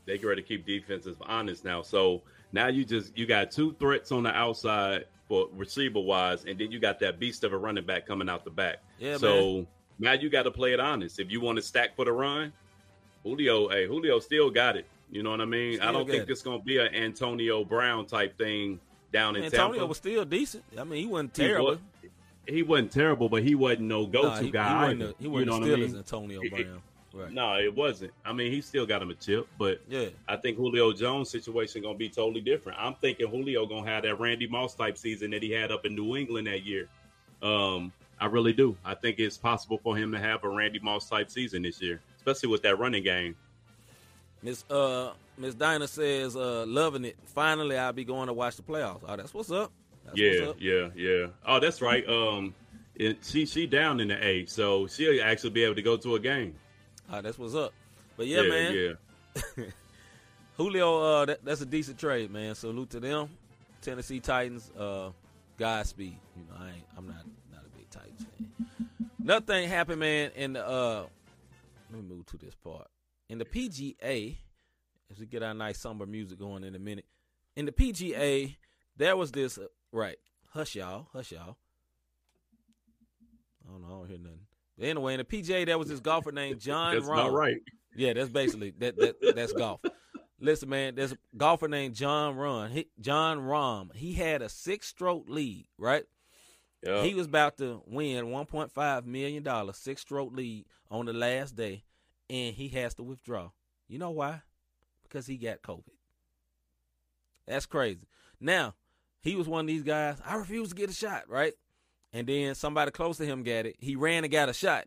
They get ready to keep defenses honest now. So now you got two threats on the outside for receiver-wise, and then you got that beast of a running back coming out the back. Yeah, so now you got to play it honest. If you want to stack for the run, Julio still got it. You know what I mean? Still I don't think it's going to be an Antonio Brown type thing down in Tampa. Antonio was still decent. I mean, he wasn't terrible. He wasn't terrible, but he wasn't no go-to guy. He wasn't still as Antonio Brown. Right. No, it wasn't. I mean, he still got him a chip, but I think Julio Jones' situation going to be totally different. I'm thinking Julio going to have that Randy Moss type season that he had up in New England that year. I really do. I think it's possible for him to have a Randy Moss type season this year, especially with that running game. Miss Dinah says, loving it. Finally, I'll be going to watch the playoffs. Oh, that's what's up. That's what's up. Oh, that's right. She down in the A, so she'll actually be able to go to a game. That's what's up. But, man. Yeah. Julio, that's a decent trade, man. Salute to them. Tennessee Titans, Godspeed. You know, I'm not a big Titans fan. Nothing happened, man, in the let me move to this part. In the PGA, as we get our nice somber music going in a minute. In the PGA, there was this, hush y'all. I don't know, I don't hear nothing. Anyway, in the PGA, there was this golfer named John Rahm. That's not right. Yeah, that's basically that's golf. Listen, man, there's a golfer named John Rahm. He had a 6-stroke lead, right? Yeah. He was about to win $1.5 million, 6-stroke lead on the last day, and he has to withdraw. You know why? Because he got COVID. That's crazy. Now, he was one of these guys, I refuse to get a shot, right? And then somebody close to him got it. He ran and got a shot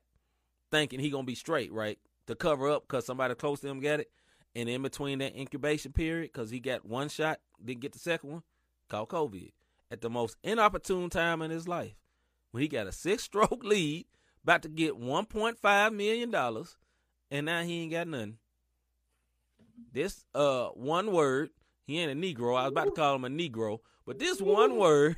thinking he going to be straight, right, to cover up because somebody close to him got it. And in between that incubation period, because he got one shot, didn't get the second one, caught COVID at the most inopportune time in his life when he got a 6-stroke lead, about to get $1.5 million, and now he ain't got nothing. This one word, he ain't a Negro. I was about to call him a Negro, but this one word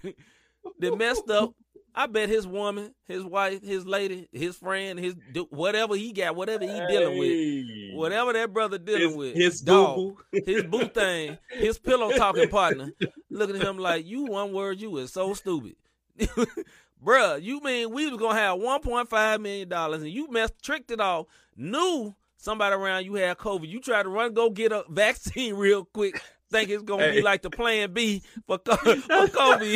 that messed up. I bet his woman, his wife, his lady, his friend, his whatever he got, whatever he dealing with, whatever that brother dealing with, his dog, his boo thing, his pillow talking partner, looking at him like, you one word, you is so stupid. Bruh, you mean we was going to have $1.5 million and you tricked it all, knew somebody around you had COVID. You tried to go get a vaccine real quick, think it's going to be like the plan B for COVID.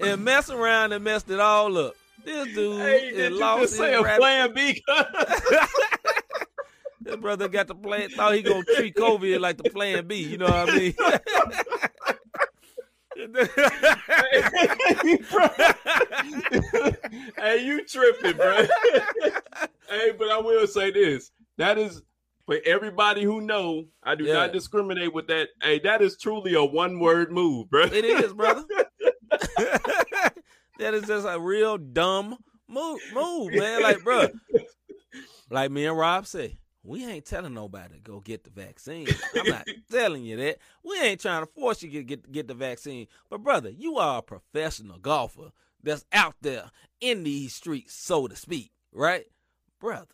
And mess around and messed it all up. This dude is lost his say a plan B? This brother got the plan. Thought he going to treat COVID like the plan B. You know what I mean? Hey, you tripping, bro. Hey, but I will say this. That is... For everybody who know, I do not discriminate with that. Hey, that is truly a one-word move, bro. It is, brother. That is just a real dumb move, man. Like, bro, like me and Rob say, we ain't telling nobody to go get the vaccine. I'm not telling you that. We ain't trying to force you to get the vaccine. But, brother, you are a professional golfer that's out there in these streets, so to speak, right? Brother.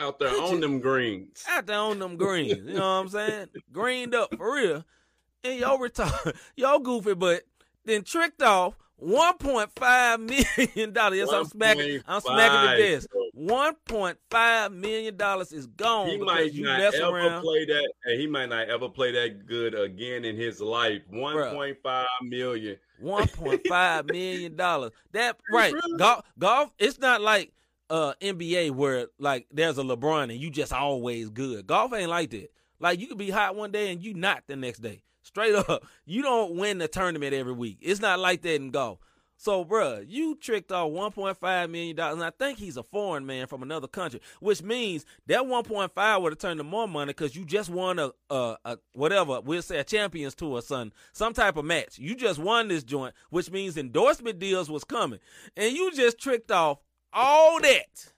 Out there on them greens. You know what I'm saying? Greened up for real. And y'all retired. Y'all goofy, but then tricked off $1.5 million. Yes, I'm smacking the desk. $1.5 million is gone. He might not ever play that good again in his life. $1.5 million. $1.5 million. That, right. Golf, it's not like NBA where like there's a LeBron and you just always good. Golf ain't like that. Like you could be hot one day and you not the next day. Straight up. You don't win the tournament every week. It's not like that in golf. So, bruh, you tricked off $1.5 million, and I think he's a foreign man from another country, which means that $1.5 would have turned to more money because you just won a whatever, we'll say a Champions Tour or something, some type of match. You just won this joint, which means endorsement deals was coming. And you just tricked off all that.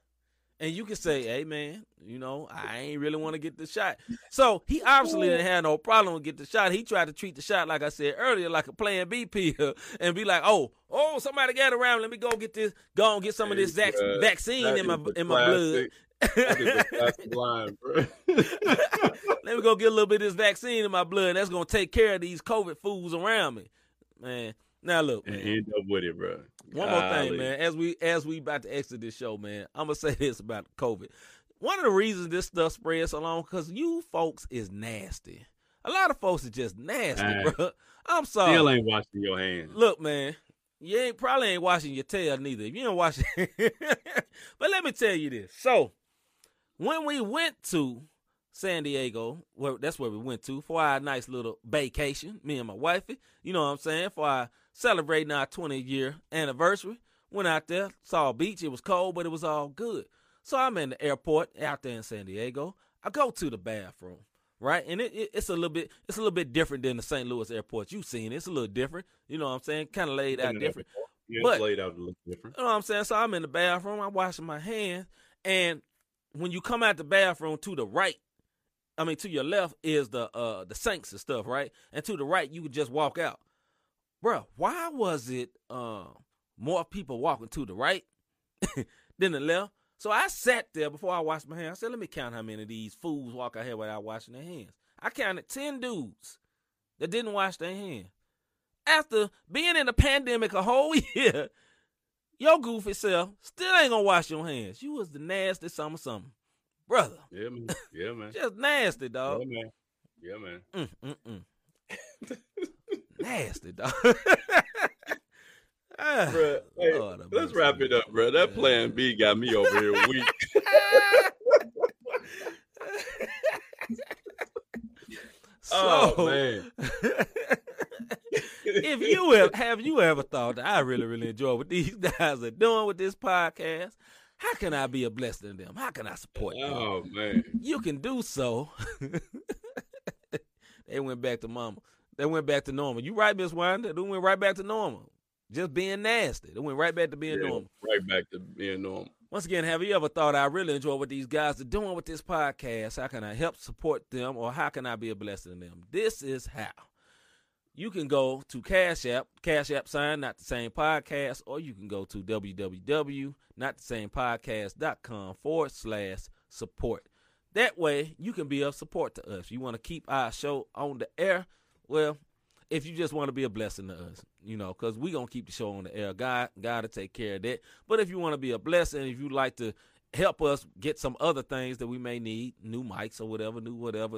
And you can say, hey, man, you know, I ain't really want to get the shot. So he obviously didn't have no problem with get the shot. He tried to treat the shot, like I said earlier, like a plan B pill and be like, oh, somebody got around. Let me go get this, go and get some of this vaccine in my blood. Blind, bro. Let me go get a little bit of this vaccine in my blood. That's going to take care of these COVID fools around me, man. Now look, man. And end up with it, bro. One more thing, man. As we about to exit this show, man, I'm gonna say this about COVID. One of the reasons this stuff spreads so long because you folks is nasty. A lot of folks are just nasty, bro. I'm sorry. Still ain't washing your hands. Look, man, you probably ain't washing your tail neither. If you ain't washing, but let me tell you this. So when we went to San Diego, well, that's where we went to for our nice little vacation, me and my wifey, you know what I'm saying, for our celebrating our 20-year anniversary. Went out there, saw a beach. It was cold, but it was all good. So I'm in the airport out there in San Diego. I go to the bathroom, right? And it's a little bit different than the St. Louis airport. You've seen it. It's a little different. You know what I'm saying? Kind of laid out different. Yeah, but, laid out a little different. You know what I'm saying? So I'm in the bathroom. I'm washing my hands. And when you come out the bathroom to the right, I mean, to your left is the sinks and stuff, right? And to the right, you could just walk out. Bro, why was it more people walking to the right than the left? So I sat there before I washed my hands. I said, let me count how many of these fools walk out here without washing their hands. I counted 10 dudes that didn't wash their hands. After being in the pandemic a whole year, your goofy self still ain't going to wash your hands. You was the nastiest something. Brother. Yeah, man. Yeah, man. Just nasty, dog. Yeah, man. Yeah, man. Nasty, dog. Bruh, hey, Lord, let's wrap it up, bro. That plan B got me over here weak. Man. If you have you ever thought that I really enjoy what these guys are doing with this podcast? How can I be a blessing to them? How can I support them? Oh, man. You can do so. They went back to mama. They went back to normal. You right, Miss Wanda. They went right back to normal. Just being nasty. They went right back to being normal. Right back to being normal. Once again, have you ever thought I really enjoy what these guys are doing with this podcast? How can I help support them, or how can I be a blessing to them? This is how. You can go to Cash App sign, Not the Same Podcast, or you can go to www.notthesamepodcast.com/support. That way, you can be of support to us. You want to keep our show on the air? Well, if you just want to be a blessing to us, you know, because we're going to keep the show on the air. God to take care of that. But if you want to be a blessing, if you'd like to help us get some other things that we may need, new mics or whatever,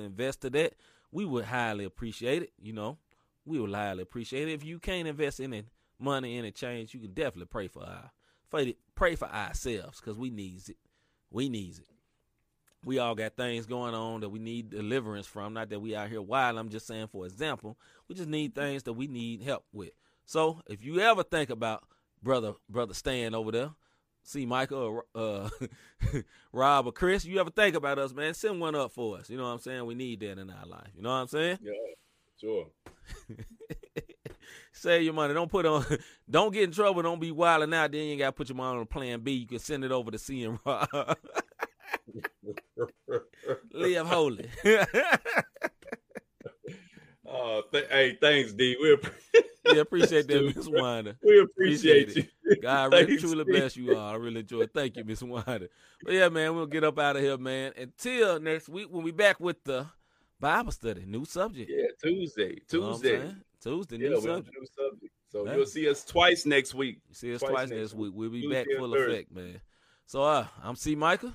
invest to that, we would highly appreciate it, you know. We would highly appreciate it. If you can't invest any money, any change, you can definitely pray for ourselves because we needs it. We needs it. We all got things going on that we need deliverance from. Not that we out here wild. I'm just saying, for example, we just need things that we need help with. So if you ever think about brother Stan over there, see Michael or Rob or Chris, you ever think about us, man, send one up for us. You know what I'm saying? We need that in our life. You know what I'm saying? Yeah. Sure. Save your money. Don't get in trouble. Don't be wilding out. Then you ain't got to put your money on plan B. You can send it over to C and Rob. Live holy. Thanks, D. We appreciate that, Miss Winder. We appreciate you. God truly bless you all. I really enjoy it. Thank you, Miss Winder. But yeah, man, we'll get up out of here, man. Until next week when we back with the Bible study, new subject. Yeah, Tuesday. You know Tuesday, new subject. New subject. So man, you'll see us twice next week. You'll see us twice next week. We'll be Tuesday back full effect, man. So I'm C. Micah.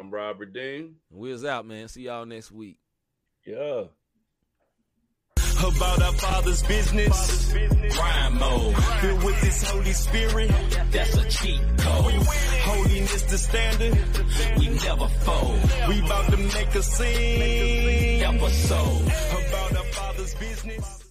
I'm Robert Dean. We're out, man. See y'all next week. Yeah. About our Father's business. Crime mode. Filled with this Holy Spirit. That's a cheat code. Holiness the standard. We never fold. We about to make a scene. Episode. About our father's business.